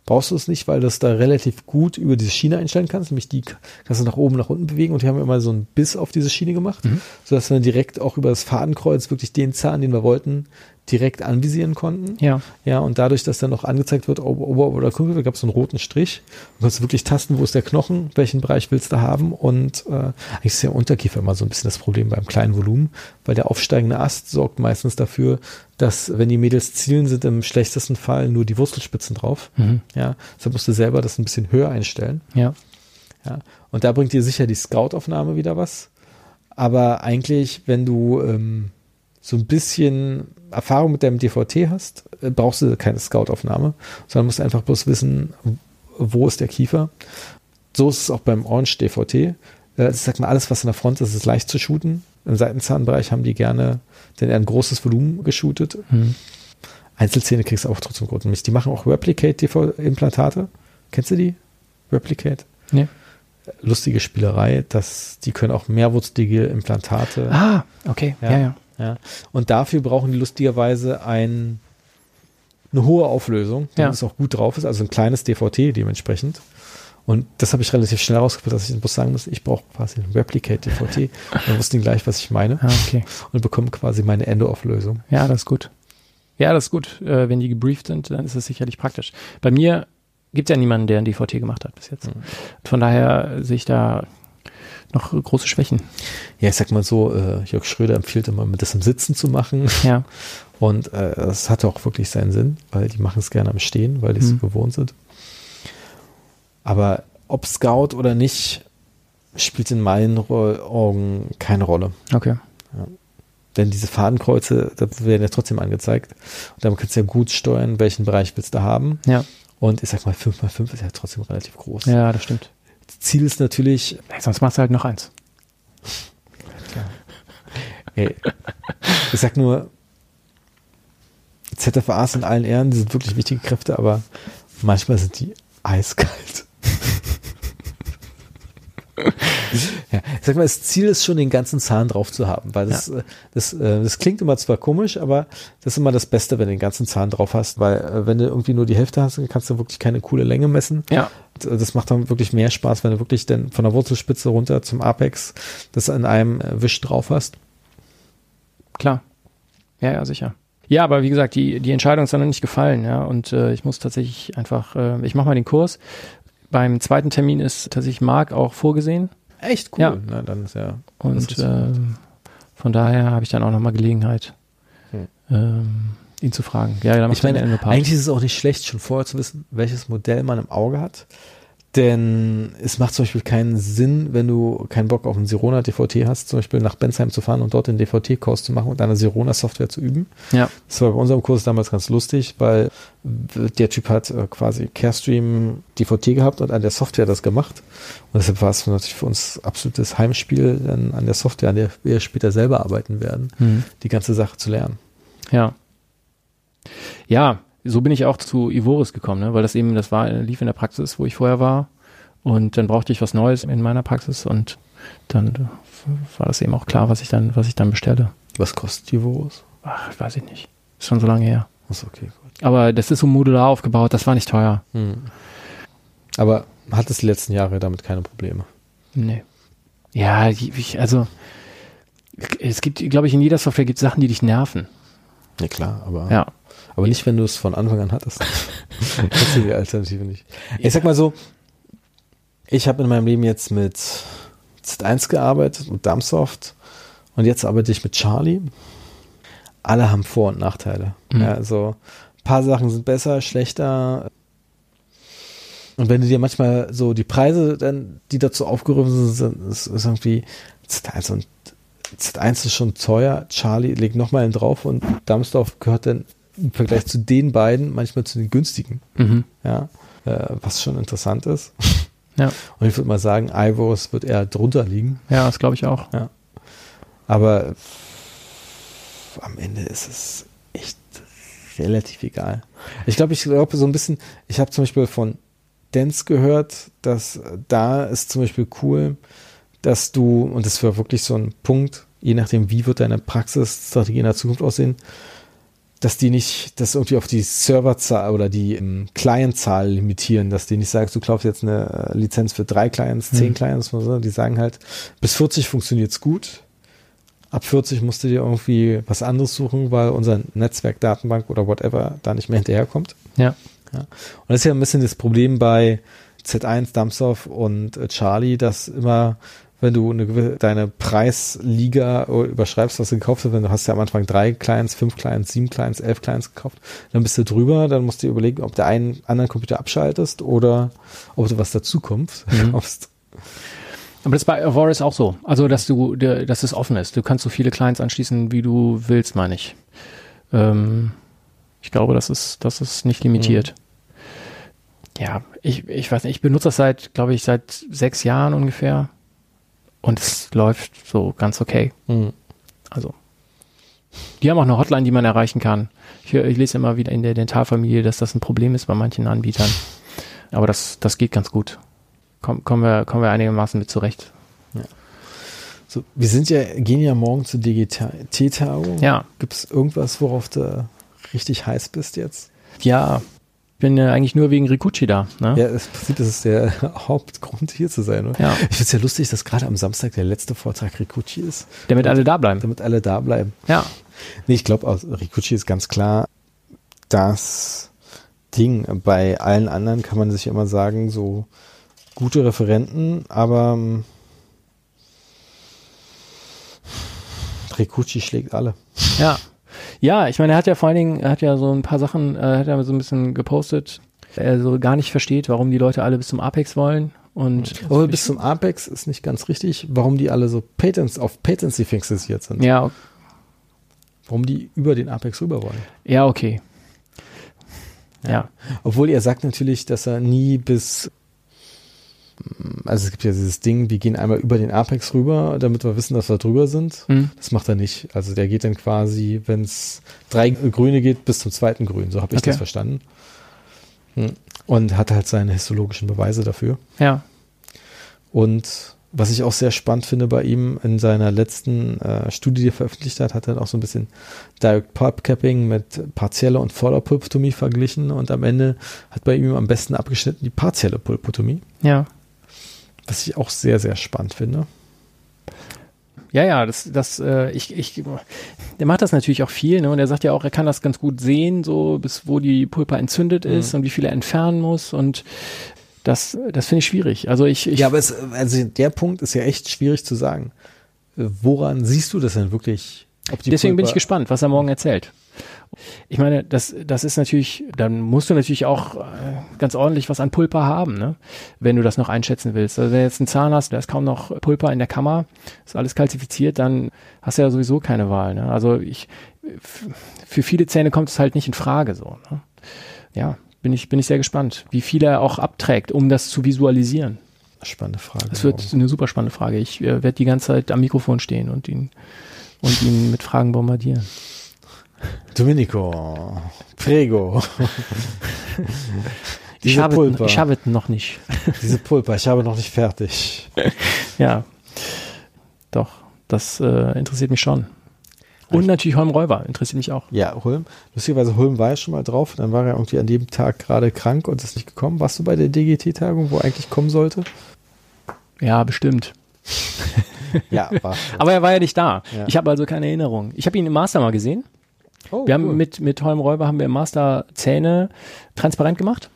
brauchst du es nicht, weil du es da relativ gut über diese Schiene einstellen kannst, nämlich die kannst du nach oben, nach unten bewegen und die haben immer so einen Biss auf diese Schiene gemacht, sodass wir direkt auch über das Fadenkreuz wirklich den Zahn, den wir wollten, direkt anvisieren konnten. Ja. Ja, und dadurch, dass dann noch angezeigt wird, Ober- oder Kumpel, gab es so einen roten Strich. Du kannst wirklich tasten, wo ist der Knochen, welchen Bereich willst du haben und eigentlich ist der Unterkiefer immer so ein bisschen das Problem beim kleinen Volumen, weil der aufsteigende Ast sorgt meistens dafür, dass, wenn die Mädels zielen, sind im schlechtesten Fall nur die Wurzelspitzen drauf. Ja, deshalb musst du selber das ein bisschen höher einstellen. Ja. Ja. Und da bringt dir sicher die Scout-Aufnahme wieder was. Aber eigentlich, wenn du so ein bisschen Erfahrung mit deinem DVT hast, brauchst du keine Scout-Aufnahme, sondern musst einfach bloß wissen, wo ist der Kiefer. So ist es auch beim Orange-DVT. Ich sag mal, alles, was in der Front ist, ist leicht zu shooten. Im Seitenzahnbereich haben die gerne denn ein großes Volumen geshootet. Einzelzähne kriegst du auch trotzdem gut nicht. Die machen auch Replicate-Implantate. Kennst du die? Replicate? Ja. Lustige Spielerei, die können auch mehrwurzelige Implantate. Ah, okay. Ja. Und dafür brauchen die lustigerweise eine hohe Auflösung, die es auch gut drauf ist. Also ein kleines DVT dementsprechend. Und das habe ich relativ schnell herausgefunden, dass ich bloß sagen muss, ich brauche quasi ein Replicate-DVT. Und dann wusste ich gleich, was ich meine. Okay. Und bekomme quasi meine Endo-Auflösung. Ja, das ist gut. Wenn die gebrieft sind, dann ist das sicherlich praktisch. Bei mir gibt es ja niemanden, der ein DVT gemacht hat bis jetzt. Von daher sehe ich da noch große Schwächen. Ja, ich sag mal so, Jörg Schröder empfiehlt immer, das im Sitzen zu machen. Ja. Und das hat auch wirklich seinen Sinn, weil die machen es gerne am Stehen, weil die es gewohnt sind. Aber ob Scout oder nicht, spielt in meinen Augen keine Rolle. Okay. Ja. Denn diese Fadenkreuze, das werden ja trotzdem angezeigt. Und damit kannst du ja gut steuern, welchen Bereich willst du haben. Ja. Und ich sag mal, 5x5 ist ja trotzdem relativ groß. Ja, das stimmt. Das Ziel ist natürlich... Sonst machst du halt noch eins. Klar. Ey, ich sag nur, ZFAs in allen Ehren, die sind wirklich wichtige Kräfte, aber Manchmal sind die eiskalt. Ja, ich sag mal, das Ziel ist schon, den ganzen Zahn drauf zu haben, weil das, ja. das klingt immer zwar komisch, aber das ist immer das Beste, wenn du den ganzen Zahn drauf hast, weil wenn du irgendwie nur die Hälfte hast, kannst du wirklich keine coole Länge messen. Ja. Das macht dann wirklich mehr Spaß, wenn du wirklich dann von der Wurzelspitze runter zum Apex das in einem Wisch drauf hast. Klar. Ja, ja, sicher. Ja, aber wie gesagt, die Entscheidung ist dann noch nicht gefallen, ja, und ich muss tatsächlich einfach, ich mache mal den Kurs. Beim zweiten Termin ist tatsächlich Marc auch vorgesehen. Echt cool. Ja. Na, dann ist ja. Und von daher habe ich dann auch nochmal Gelegenheit, ihn zu fragen. Ja, dann ich meine, eigentlich ist es auch nicht schlecht, schon vorher zu wissen, welches Modell man im Auge hat. Denn es macht zum Beispiel keinen Sinn, wenn du keinen Bock auf einen Sirona DVT hast, zum Beispiel nach Bensheim zu fahren und dort den DVT-Kurs zu machen und eine Sirona-Software zu üben. Ja. Das war bei unserem Kurs damals ganz lustig, weil der Typ hat quasi Carestream DVT gehabt und an der Software das gemacht. Und deshalb war es natürlich für uns absolutes Heimspiel, dann an der Software, an der wir später selber arbeiten werden, die ganze Sache zu lernen. Ja. Ja. So bin ich auch zu Ivoris gekommen, ne? Weil das eben, lief in der Praxis, wo ich vorher war, und dann brauchte ich was Neues in meiner Praxis und dann war das eben auch klar, was ich dann bestelle. Was kostet Ivoris? Ach, weiß ich nicht. Ist schon so lange her. Ist okay, gut. Aber das ist so modular aufgebaut, das war nicht teuer. Hm. Aber hattest die letzten Jahre damit keine Probleme? Nee. Ja, es gibt, glaube ich, in jeder Software gibt es Sachen, die dich nerven. Ja, klar, aber... Ja. Aber nicht, wenn du es von Anfang an hattest. Hast du die Alternative nicht. Ja. Ich sag mal so, ich habe in meinem Leben jetzt mit Z1 gearbeitet und Dumbsoft und jetzt arbeite ich mit Charlie. Alle haben Vor- und Nachteile. Mhm. Ja, also ein paar Sachen sind besser, schlechter. Und wenn du dir manchmal so die Preise, die dazu aufgerufen sind, ist irgendwie Z1 und Z1 ist schon teuer, Charlie legt nochmal einen drauf und Dumbsoft gehört dann im Vergleich zu den beiden manchmal zu den günstigen, ja, was schon interessant ist. Ja. Und ich würde mal sagen, Ivoris wird eher drunter liegen. Ja, das glaube ich auch. Ja. Aber am Ende ist es echt relativ egal. Ich glaube so ein bisschen, ich habe zum Beispiel von Dents gehört, dass da ist zum Beispiel cool, dass du, und das war wirklich so ein Punkt, je nachdem, wie wird deine Praxisstrategie in der Zukunft aussehen, dass die nicht, dass irgendwie auf die Serverzahl oder die Clientzahl limitieren, dass die nicht sagen, du kaufst jetzt eine Lizenz für 3 Clients, 10 Clients, so. Die sagen halt, bis 40 funktioniert's gut, ab 40 musst du dir irgendwie was anderes suchen, weil unser Netzwerk, Datenbank oder whatever da nicht mehr hinterherkommt. Ja. Ja. Und das ist ja ein bisschen das Problem bei Z1, Dumbsoft und Charlie, dass immer, wenn du deine Preisliga überschreibst, was du gekauft hast, wenn du hast ja am Anfang 3 Clients, 5 Clients, 7 Clients, 11 Clients gekauft, dann bist du drüber, dann musst du dir überlegen, ob du einen anderen Computer abschaltest oder ob du was dazukommst. Aber das ist bei Ivoris auch so, also dass es offen ist. Du kannst so viele Clients anschließen, wie du willst, meine ich. Ich glaube, das ist nicht limitiert. Ja, ich weiß nicht, ich benutze das seit 6 Jahren ungefähr. Und es läuft so ganz okay. Mhm. Also, die haben auch eine Hotline, die man erreichen kann. Ich lese immer wieder in der Dentalfamilie, dass das ein Problem ist bei manchen Anbietern. Aber das geht ganz gut. Kommen wir einigermaßen mit zurecht. Ja. So, wir gehen ja morgen zu DGT-Tagung. Ja. Gibt es irgendwas, worauf du richtig heiß bist jetzt? Ja. Ich bin ja eigentlich nur wegen Ricucci da. Ne? Ja, im Prinzip ist es der Hauptgrund, hier zu sein. Oder? Ja. Ich finde es ja lustig, dass gerade am Samstag der letzte Vortrag Ricucci ist. Damit alle da bleiben. Ja. Nee, ich glaube, Ricucci ist ganz klar das Ding. Bei allen anderen kann man sich immer sagen, so gute Referenten, aber Ricucci schlägt alle. Ja. Ja, ich meine, er hat ja so ein paar Sachen, hat er so ein bisschen gepostet, er so gar nicht versteht, warum die Leute alle bis zum Apex wollen. Aber bis zum Apex ist nicht ganz richtig, warum die alle so auf Patency fixiert sind. Ja. Warum die über den Apex rüber wollen. Ja, okay. Ja. Obwohl er sagt natürlich, dass er nie bis... Also es gibt ja dieses Ding, wir gehen einmal über den Apex rüber, damit wir wissen, dass wir drüber sind. Mhm. Das macht er nicht. Also der geht dann quasi, wenn es 3 Grüne geht, bis zum 2. Grün. So habe ich das verstanden. Und hat halt seine histologischen Beweise dafür. Ja. Und was ich auch sehr spannend finde bei ihm, in seiner letzten Studie, die er veröffentlicht hat, hat er auch so ein bisschen Direct Pulp Capping mit partieller und voller Pulpotomie verglichen und am Ende hat bei ihm am besten abgeschnitten die partielle Pulpotomie. Ja. Was ich auch sehr, sehr spannend finde. Ja, ja, der macht das natürlich auch viel, ne? Und er sagt ja auch, er kann das ganz gut sehen, so bis wo die Pulpa entzündet ist und wie viel er entfernen muss und das finde ich schwierig. Also ich ja, aber der Punkt ist ja echt schwierig zu sagen. Woran siehst du das denn wirklich? Deswegen bin ich gespannt, was er morgen erzählt. Ich meine, das ist natürlich, dann musst du natürlich auch ganz ordentlich was an Pulpa haben, ne? Wenn du das noch einschätzen willst. Also wenn du jetzt einen Zahn hast, da ist kaum noch Pulpa in der Kammer, ist alles kalzifiziert, dann hast du ja sowieso keine Wahl, ne? Also für viele Zähne kommt es halt nicht in Frage, so, ne? Ja, bin ich sehr gespannt, wie viel er auch abträgt, um das zu visualisieren. Spannende Frage. Das wird eine super spannende Frage. Ich werde die ganze Zeit am Mikrofon stehen und ihn mit Fragen bombardieren. Domenico, prego. Ich habe es noch nicht. Diese Pulpa, ich habe noch nicht fertig. Ja, doch, das interessiert mich schon. Und natürlich Holm Roewer, interessiert mich auch. Ja, Holm. Lustigerweise, Holm war ja schon mal drauf. Dann war er irgendwie an dem Tag gerade krank und ist nicht gekommen. Warst du bei der DGT-Tagung, wo er eigentlich kommen sollte? Ja, bestimmt. Ja, war. Aber er war ja nicht da. Ja. Ich habe also keine Erinnerung. Ich habe ihn im Master mal gesehen. Oh, wir haben mit Holm Roewer haben wir im Master Zähne transparent gemacht.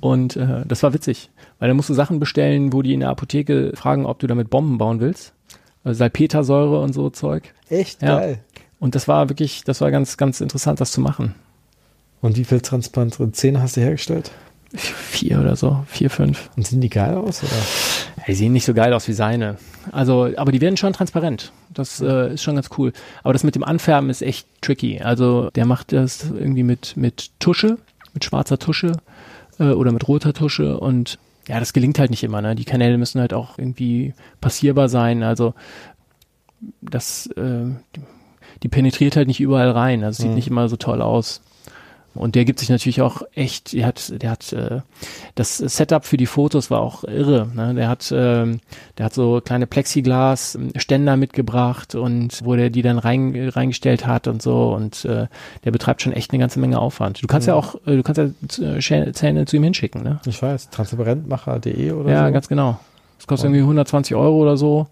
Und das war witzig. Weil da musst du Sachen bestellen, wo die in der Apotheke fragen, ob du damit Bomben bauen willst. Salpetersäure und so Zeug. Echt geil. Ja. Und das war wirklich, das war ganz, ganz interessant, das zu machen. Und wie viel transparente Zähne hast du hergestellt? 4 oder so, 5. Und sehen die geil aus? Oder? Die sehen nicht so geil aus wie seine. Also, aber die werden schon transparent. Das ist schon ganz cool. Aber das mit dem Anfärben ist echt tricky. Also der macht das irgendwie mit Tusche, mit schwarzer Tusche oder mit roter Tusche und ja, das gelingt halt nicht immer, ne? Die Kanäle müssen halt auch irgendwie passierbar sein. Also das, die penetriert halt nicht überall rein. Also sieht nicht immer so toll aus. Und der gibt sich natürlich auch echt, der hat das Setup für die Fotos war auch irre, ne? Der hat so kleine Plexiglas-Ständer mitgebracht und wo der die dann reingestellt hat und so und der betreibt schon echt eine ganze Menge Aufwand. Du kannst ja Zähne zu ihm hinschicken, ne? Ich weiß, transparentmacher.de oder so. Ja, ganz genau. Das kostet irgendwie 120 Euro oder so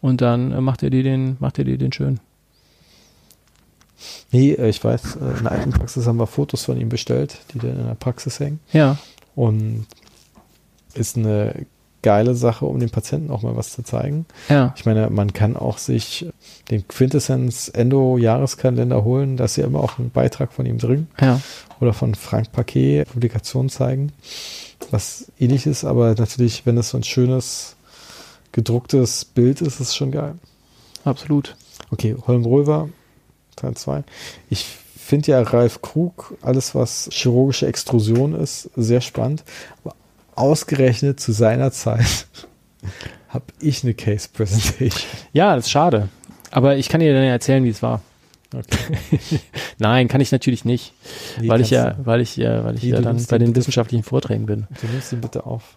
und dann macht er dir den schön. Nee, ich weiß, in der alten Praxis haben wir Fotos von ihm bestellt, die dann in der Praxis hängen. Ja. Und ist eine geile Sache, um den Patienten auch mal was zu zeigen. Ja. Ich meine, man kann auch sich den Quintessenz-Endo-Jahreskalender holen, da ist ja immer auch ein Beitrag von ihm drin. Ja. Oder von Frank Paquet, Publikationen zeigen, was ähnlich ist, aber natürlich, wenn es so ein schönes, gedrucktes Bild ist, ist es schon geil. Absolut. Okay, Holm Roewer. Teil 2. Ich finde ja Ralf Krug, alles was chirurgische Extrusion ist, sehr spannend. Aber ausgerechnet zu seiner Zeit habe ich eine Case Presentation. Ja, das ist schade. Aber ich kann dir dann erzählen, wie es war. Okay. Nein, kann ich natürlich nicht. Nee, weil ich ja dann bei den wissenschaftlichen Vorträgen bin. Du nimmst ihn bitte auf.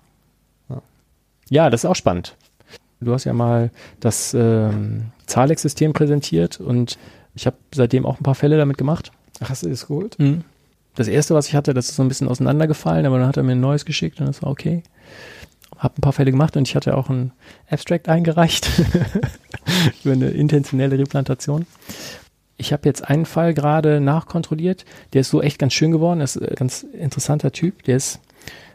Ja, das ist auch spannend. Du hast ja mal das Zahlex-System präsentiert und ich habe seitdem auch ein paar Fälle damit gemacht. Ach, hast du das geholt? Mhm. Das erste, was ich hatte, das ist so ein bisschen auseinandergefallen, aber dann hat er mir ein neues geschickt und das war okay. Hab ein paar Fälle gemacht und ich hatte auch ein Abstract eingereicht über eine intentionelle Replantation. Ich habe jetzt einen Fall gerade nachkontrolliert, der ist so echt ganz schön geworden, das ist ein ganz interessanter Typ, der ist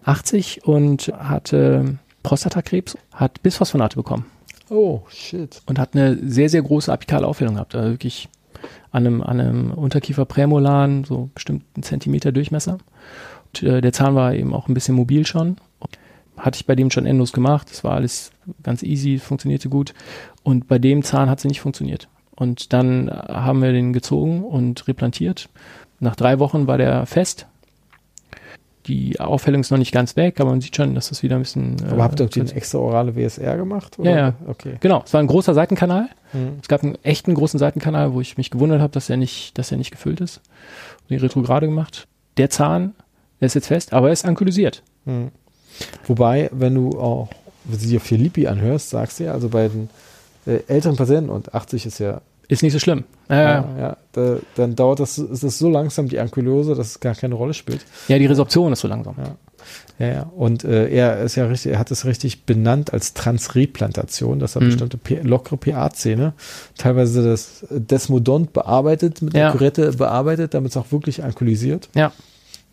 80 und hatte Prostatakrebs, hat Bisphosphonate bekommen. Oh, shit. Und hat eine sehr, sehr große apikale Aufhellung gehabt. Also wirklich an einem Unterkieferprämolaren, so bestimmt 1 Zentimeter Durchmesser. Und der Zahn war eben auch ein bisschen mobil schon. Hatte ich bei dem schon Endos gemacht. Das war alles ganz easy, funktionierte gut. Und bei dem Zahn hat sie nicht funktioniert. Und dann haben wir den gezogen und replantiert. Nach 3 Wochen war der fest. Die Aufhellung ist noch nicht ganz weg, aber man sieht schon, dass das wieder ein bisschen... Aber habt ihr den extra orale WSR gemacht? Oder? Ja, okay. Genau. Es war ein großer Seitenkanal. Es gab einen echten großen Seitenkanal, wo ich mich gewundert habe, dass er nicht gefüllt ist. Und die Retrograde gemacht. Der Zahn der ist jetzt fest, aber er ist ankylosiert. Mhm. Wobei, wenn du auch dir Filippi anhörst, sagst du ja, also bei den älteren Patienten, und 80 ist ja... Ist nicht so schlimm. Dann dauert das, ist das so langsam, die Ankylose, dass es gar keine Rolle spielt. Ja, die Resorption ist so langsam. Ja. Und er ist ja richtig, er hat es richtig benannt als Transreplantation, dass er bestimmte lockere PA-Zähne, teilweise das Desmodont bearbeitet, mit der Kurette bearbeitet, damit es auch wirklich ankylisiert. Ja.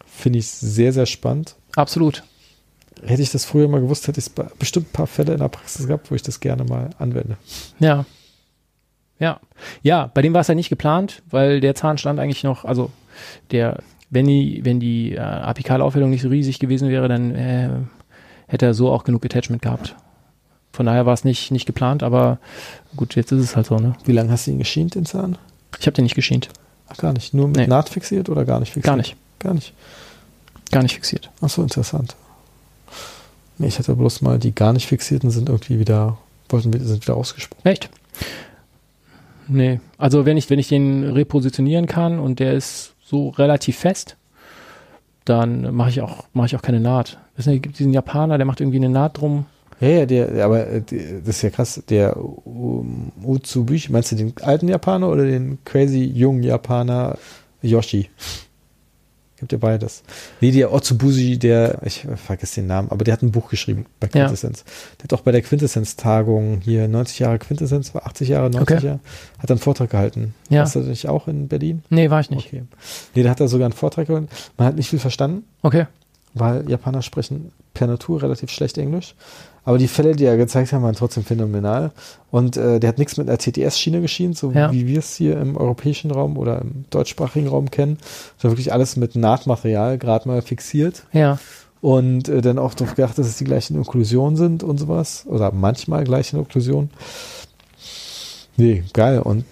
Finde ich sehr, sehr spannend. Absolut. Hätte ich das früher mal gewusst, hätte ich bestimmt ein paar Fälle in der Praxis gehabt, wo ich das gerne mal anwende. Ja, bei dem war es ja nicht geplant, weil der Zahn stand eigentlich noch, also der, wenn die apikale Aufhellung nicht so riesig gewesen wäre, dann hätte er so auch genug Attachment gehabt. Von daher war es nicht geplant, aber gut, jetzt ist es halt so, ne? Wie lange hast du ihn geschient, den Zahn? Ich habe den nicht geschient. Ach, gar nicht? Nur mit Naht fixiert oder gar nicht fixiert? Gar nicht fixiert. Ach so, interessant. Nee, ich hatte bloß mal, die gar nicht fixierten sind irgendwie wieder, sind wieder ausgesprungen. Echt? Nee, also wenn ich den repositionieren kann und der ist so relativ fest, dann mache ich auch keine Naht. Weißt du, es gibt diesen Japaner, der macht irgendwie eine Naht drum. Ja, das ist ja krass, der Utsubishi, meinst du den alten Japaner oder den crazy jungen Japaner Yoshi? Gibt ja beides. Nee, der Otsubushi, ich vergesse den Namen, aber der hat ein Buch geschrieben bei Quintessenz. Ja. Der hat auch bei der Quintessenz-Tagung hier 90 Jahre Quintessenz, 80 Jahre, 90 Jahre, hat einen Vortrag gehalten. Ja. Warst du nicht auch in Berlin? Nee, war ich nicht. Okay. Nee, da hat er sogar einen Vortrag gehalten. Man hat nicht viel verstanden. Okay. Weil Japaner sprechen per Natur relativ schlecht Englisch. Aber die Fälle, die er gezeigt hat, waren trotzdem phänomenal. Und der hat nichts mit einer TTS-Schiene geschehen, wie wir es hier im europäischen Raum oder im deutschsprachigen Raum kennen. Sondern wirklich alles mit Nahtmaterial gerade mal fixiert. Ja. Und dann auch darauf geachtet, dass es die gleichen Okklusionen sind und sowas. Oder manchmal gleichen Okklusionen. Nee, geil. Und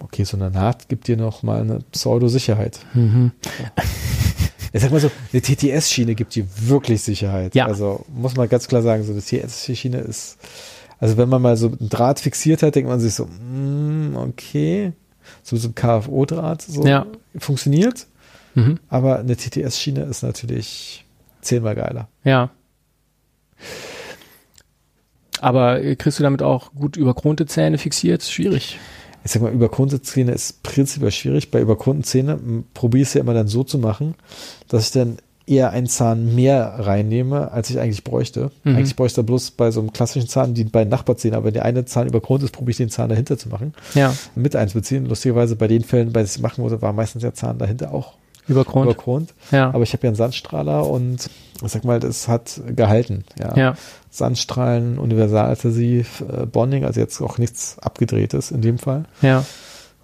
okay, so eine Naht gibt dir nochmal eine Pseudo-Sicherheit. Mhm. Ich sag mal so, eine TTS-Schiene gibt dir wirklich Sicherheit. Ja. Also muss man ganz klar sagen, so eine TTS-Schiene ist, also wenn man mal so einen Draht fixiert hat, denkt man sich so, okay, so ein KFO-Draht funktioniert. Mhm. Aber eine TTS-Schiene ist natürlich 10-mal geiler. Ja. Aber kriegst du damit auch gut überkronte Zähne fixiert? Schwierig. Ich sag mal, überkronte Zähne ist prinzipiell schwierig. Bei überkronten Zähnen probiere ich es ja immer dann so zu machen, dass ich dann eher einen Zahn mehr reinnehme, als ich eigentlich bräuchte. Mhm. Eigentlich bräuchte ich bloß bei so einem klassischen Zahn die beiden Nachbarzähne, aber wenn der eine Zahn überkront ist, probiere ich den Zahn dahinter zu machen. Ja. Mit einzubeziehen. Lustigerweise bei den Fällen, bei denen ich es machen musste, war meistens der Zahn dahinter auch überkront. Ja. Aber ich habe ja einen Sandstrahler und ich sag mal, das hat gehalten. Ja. Sandstrahlen, Universalanästhesie, Bonding, also jetzt auch nichts Abgedrehtes in dem Fall. Ja.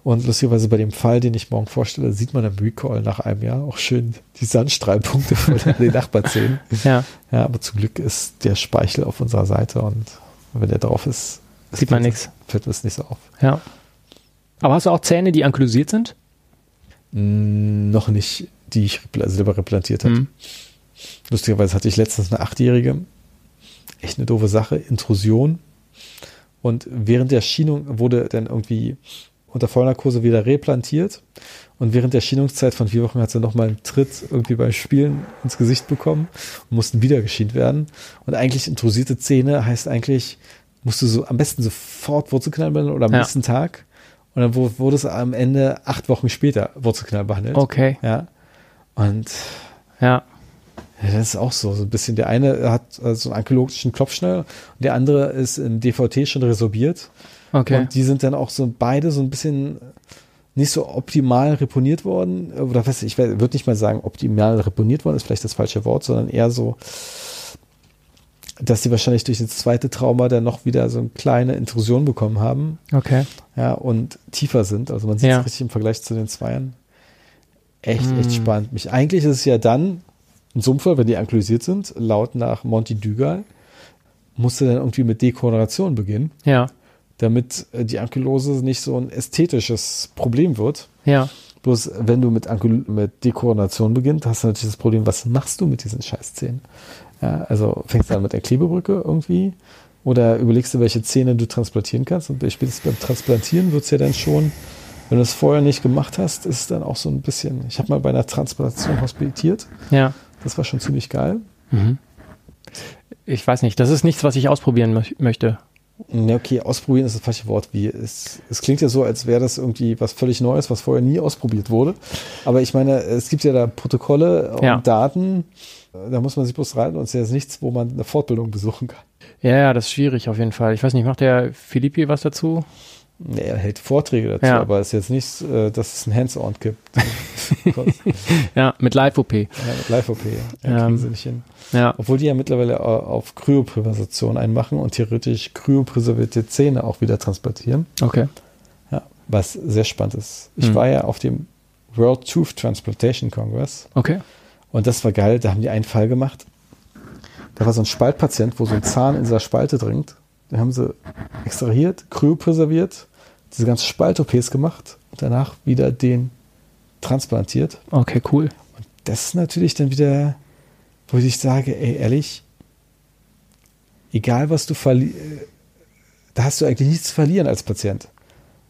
Und lustigerweise bei dem Fall, den ich morgen vorstelle, sieht man im Recall nach einem Jahr auch schön die Sandstrahlpunkte von den Nachbarzähnen. Ja, aber zum Glück ist der Speichel auf unserer Seite und wenn der drauf ist, sieht man nichts. Fällt mir das nicht so auf. Ja. Aber hast du auch Zähne, die ankylosiert sind? Noch nicht, die ich selber replantiert habe. Mhm. Lustigerweise hatte ich letztens eine 8-Jährige. Echt eine doofe Sache. Intrusion. Und während der Schienung wurde dann irgendwie unter Vollnarkose wieder replantiert. Und während der Schienungszeit von 4 Wochen hat sie nochmal einen Tritt irgendwie beim Spielen ins Gesicht bekommen und mussten wieder geschient werden. Und eigentlich intrusierte Zähne heißt eigentlich, musst du so am besten sofort Wurzelknall behandeln oder am nächsten Tag. Und dann wurde es am Ende 8 Wochen später Wurzelknall behandelt. Okay. Ja. Und ja, das ist auch so ein bisschen. Der eine hat so einen ankyloxischen Klopfschnell und der andere ist in DVT schon resorbiert. Okay. Und die sind dann auch so beide so ein bisschen nicht so optimal reponiert worden. Oder ich würde nicht mal sagen, optimal reponiert worden ist vielleicht das falsche Wort, sondern eher so, dass sie wahrscheinlich durch das zweite Trauma dann noch wieder so eine kleine Intrusion bekommen haben. Okay. Ja, und tiefer sind. Also man sieht es richtig im Vergleich zu den Zweiern. Echt spannend. Eigentlich ist es ja dann, in so einem Fall, wenn die ankylosiert sind, laut nach Monty Dugal, musst du dann irgendwie mit Dekoloration beginnen. Ja. Damit die Ankylose nicht so ein ästhetisches Problem wird. Ja. Bloß, wenn du mit Dekoloration beginnst, hast du natürlich das Problem, was machst du mit diesen Scheißzähnen? Ja, also fängst du an mit der Klebebrücke irgendwie oder überlegst du, welche Zähne du transplantieren kannst und spätestens beim Transplantieren wird es ja dann schon, wenn du es vorher nicht gemacht hast, ist es dann auch so ein bisschen, ich habe mal bei einer Transplantation hospitiert, Das war schon ziemlich geil. Mhm. Ich weiß nicht, das ist nichts, was ich ausprobieren möchte. Ne, okay, ausprobieren ist das falsche Wort. Es klingt ja so, als wäre das irgendwie was völlig Neues, was vorher nie ausprobiert wurde. Aber ich meine, es gibt ja da Protokolle und Daten, da muss man sich bloß rein, und es ist jetzt nichts, wo man eine Fortbildung besuchen kann. Ja, das ist schwierig auf jeden Fall. Ich weiß nicht, macht der Filippi was dazu? Nee, er hält Vorträge dazu, aber es ist jetzt nichts, dass es ein Hands-on gibt. Ja, mit Live-OP. Ja, mit Live-OP, ja. Kriegen sie nicht hin. Ja. Obwohl die ja mittlerweile auf Kryopräservation einmachen und theoretisch kryopräservierte Zähne auch wieder transplantieren. Okay. Ja, was sehr spannend ist. Ich war ja auf dem World Tooth Transplantation Congress. Okay. Und das war geil, da haben die einen Fall gemacht. Da war so ein Spaltpatient, wo so ein Zahn in dieser Spalte dringt. Den haben sie extrahiert, kryopräserviert, diese ganzen Spalt-OPs gemacht und danach wieder den transplantiert. Okay, cool. Und das ist natürlich dann wieder, wo ich sage, ey, ehrlich, egal was du da hast du eigentlich nichts zu verlieren als Patient.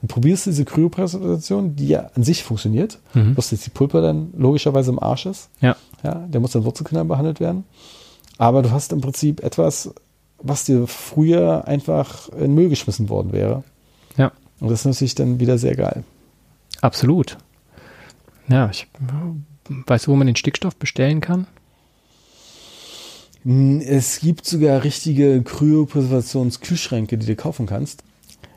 Dann probierst du diese Kryopräservation, die ja an sich funktioniert, bloß jetzt die Pulpa dann logischerweise im Arsch ist. Ja, der muss dann Wurzelknall behandelt werden. Aber du hast im Prinzip etwas, was dir früher einfach in Müll geschmissen worden wäre. Ja. Und das ist natürlich dann wieder sehr geil. Absolut. Ja, weißt du, wo man den Stickstoff bestellen kann? Es gibt sogar richtige Kryopräservationskühlschränke, die du kaufen kannst.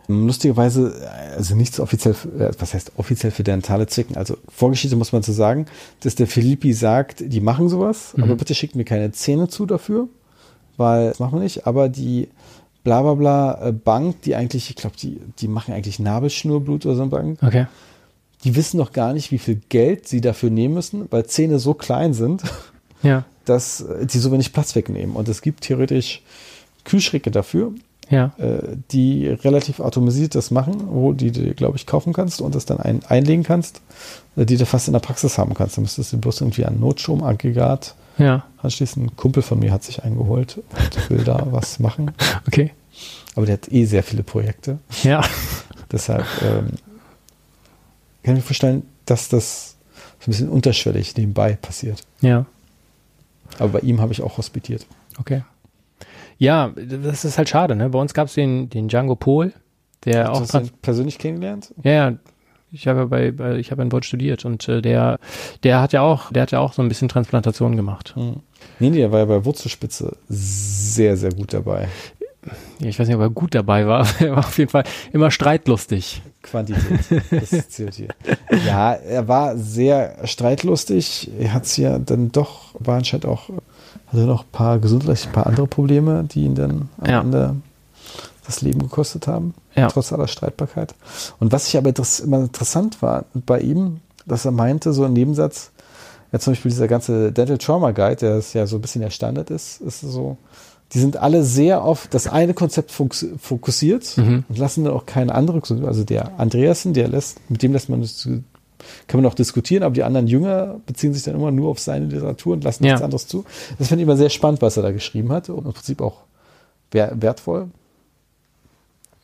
Lustigerweise, also nichts offiziell, was heißt offiziell für dentale Zwecke, also Vorgeschichte muss man zu sagen, dass der Filippi sagt, die machen sowas, aber bitte schickt mir keine Zähne zu dafür, weil das machen wir nicht, aber die Blablabla Bank, die eigentlich, ich glaube, die machen eigentlich Nabelschnurblut oder so eine Bank. Okay. Die wissen doch gar nicht, wie viel Geld sie dafür nehmen müssen, weil Zähne so klein sind, dass die so wenig Platz wegnehmen. Und es gibt theoretisch Kühlschränke dafür, die relativ atomisiert das machen, wo die, glaube ich, kaufen kannst und das dann einlegen kannst, die du fast in der Praxis haben kannst. Da müsstest du bloß irgendwie an Notstromaggregat anschließend. Ein Kumpel von mir hat sich eingeholt und will da was machen. Okay. Aber der hat eh sehr viele Projekte. Ja. Deshalb kann ich mir vorstellen, dass das so ein bisschen unterschwellig nebenbei passiert. Ja. Aber bei ihm habe ich auch hospitiert. Okay. Ja, das ist halt schade, ne? Bei uns gab es den Django Pohl, der auch... Hast du ihn persönlich kennengelernt? Ja. Ich habe ja in Bonn studiert und der hat ja auch so ein bisschen Transplantation gemacht. Nee, der war ja bei Wurzelspitze sehr, sehr gut dabei. Ja, ich weiß nicht, ob er gut dabei war, aber er war auf jeden Fall immer streitlustig. Quantität, das zählt hier. Ja, er war sehr streitlustig, er hat es ja dann doch, war anscheinend auch, hatte noch ein paar gesundheitliche, ein paar andere Probleme, die ihn dann am Ende das Leben gekostet haben, trotz aller Streitbarkeit. Und was ich aber immer interessant war bei ihm, dass er meinte, so im Nebensatz, ja zum Beispiel dieser ganze Dental Trauma Guide, der ist ja so ein bisschen der Standard ist so, die sind alle sehr auf das eine Konzept fokussiert und lassen dann auch keine andere. Also der Andreasen, mit dem lässt man, kann man auch diskutieren, aber die anderen Jünger beziehen sich dann immer nur auf seine Literatur und lassen nichts anderes zu. Das finde ich immer sehr spannend, was er da geschrieben hat und im Prinzip auch wertvoll.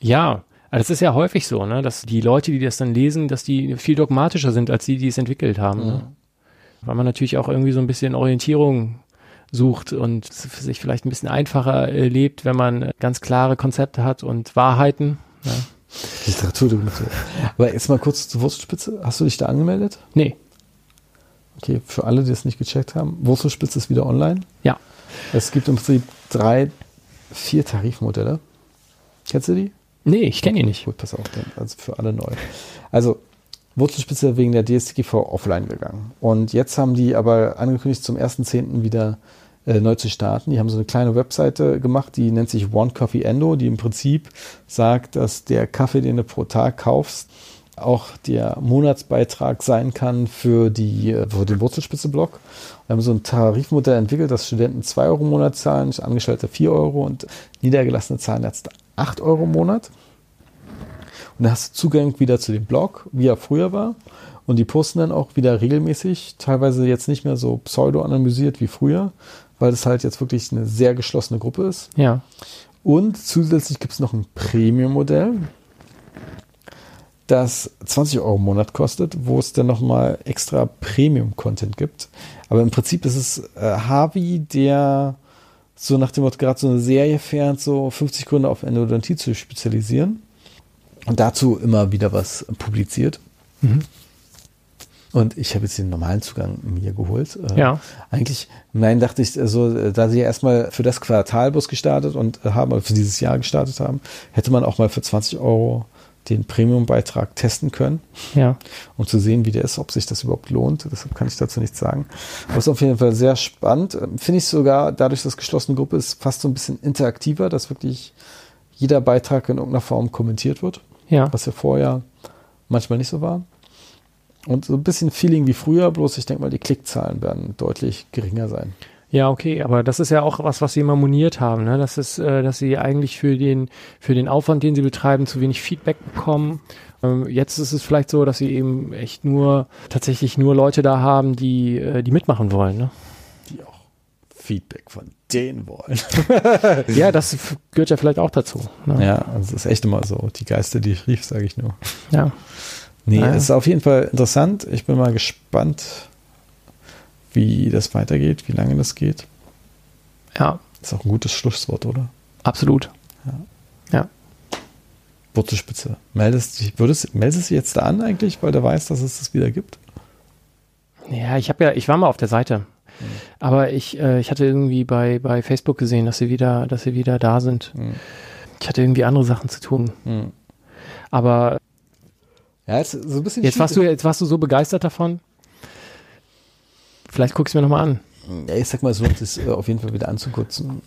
Ja, also das ist ja häufig so, ne, dass die Leute, die das dann lesen, dass die viel dogmatischer sind als die, die es entwickelt haben. Ne? Weil man natürlich auch irgendwie so ein bisschen Orientierung sucht und sich vielleicht ein bisschen einfacher lebt, wenn man ganz klare Konzepte hat und Wahrheiten. Ja. Literaturdokumentation. Aber jetzt mal kurz zur Wurzelspitze. Hast du dich da angemeldet? Nee. Okay, für alle, die es nicht gecheckt haben, Wurzelspitze ist wieder online. Ja. Es gibt im Prinzip 3-4 Tarifmodelle. Kennst du die? Nee, ich kenne die nicht. Gut, pass auf, dann, also für alle neu. Also Wurzelspitze wegen der DSGV offline gegangen. Und jetzt haben die aber angekündigt, zum 1.10. wieder neu zu starten. Die haben so eine kleine Webseite gemacht, die nennt sich One Coffee Endo, die im Prinzip sagt, dass der Kaffee, den du pro Tag kaufst, auch der Monatsbeitrag sein kann für den Wurzelspitze-Blog. Wir haben so ein Tarifmodell entwickelt, dass Studenten 2 Euro im Monat zahlen, Angestellte 4 Euro und niedergelassene Zahnärzte 8 Euro im Monat. Und da hast du Zugang wieder zu dem Blog, wie er früher war. Und die posten dann auch wieder regelmäßig, teilweise jetzt nicht mehr so pseudo-anonymisiert wie früher, weil das halt jetzt wirklich eine sehr geschlossene Gruppe ist. Ja. Und zusätzlich gibt es noch ein Premium-Modell. das 20 Euro im Monat kostet, wo es dann nochmal extra Premium-Content gibt. Aber im Prinzip ist es Harvey, der so nach dem Motto gerade so eine Serie fährt, so 50 Gründe auf Endodontie zu spezialisieren und dazu immer wieder was publiziert. Mhm. Und ich habe jetzt den normalen Zugang mir geholt. Ja. Eigentlich, nein, dachte ich, also, da sie ja erstmal für das Quartalbus gestartet und für dieses Jahr gestartet haben, hätte man auch mal für 20 Euro den Premium-Beitrag testen können, ja, um zu sehen, wie der ist, ob sich das überhaupt lohnt. Deshalb kann ich dazu nichts sagen. Aber es ist auf jeden Fall sehr spannend. Finde ich sogar, dadurch, dass es geschlossene Gruppe ist, fast so ein bisschen interaktiver, dass wirklich jeder Beitrag in irgendeiner Form kommentiert wird, ja, was ja vorher manchmal nicht so war. Und so ein bisschen Feeling wie früher, bloß ich denke mal, die Klickzahlen werden deutlich geringer sein. Ja, okay, aber das ist ja auch was sie immer moniert haben, ne? Das ist, dass sie eigentlich für den Aufwand, den sie betreiben, zu wenig Feedback bekommen. Jetzt ist es vielleicht so, dass sie eben echt tatsächlich nur Leute da haben, die mitmachen wollen, ne? Die auch Feedback von denen wollen. Ja, das gehört ja vielleicht auch dazu, ne? Ja, also das ist echt immer so. Die Geister, die ich rief, sage ich nur. Ja. Nee, es ist auf jeden Fall interessant. Ich bin mal gespannt, wie das weitergeht, wie lange das geht. Ja. Ist auch ein gutes Schlusswort, oder? Absolut. Ja. Wurzelspitze. Meldest du dich jetzt da an eigentlich, weil du weißt, dass es das wieder gibt? Ja, ich war mal auf der Seite. Mhm. Aber ich hatte irgendwie bei Facebook gesehen, dass sie wieder da sind. Mhm. Ich hatte irgendwie andere Sachen zu tun. Mhm. Aber ja, ist so ein bisschen jetzt warst du so begeistert davon. Vielleicht guck's mir nochmal an. Ja, ich sag mal, es lohnt sich auf jeden Fall wieder anzugucken.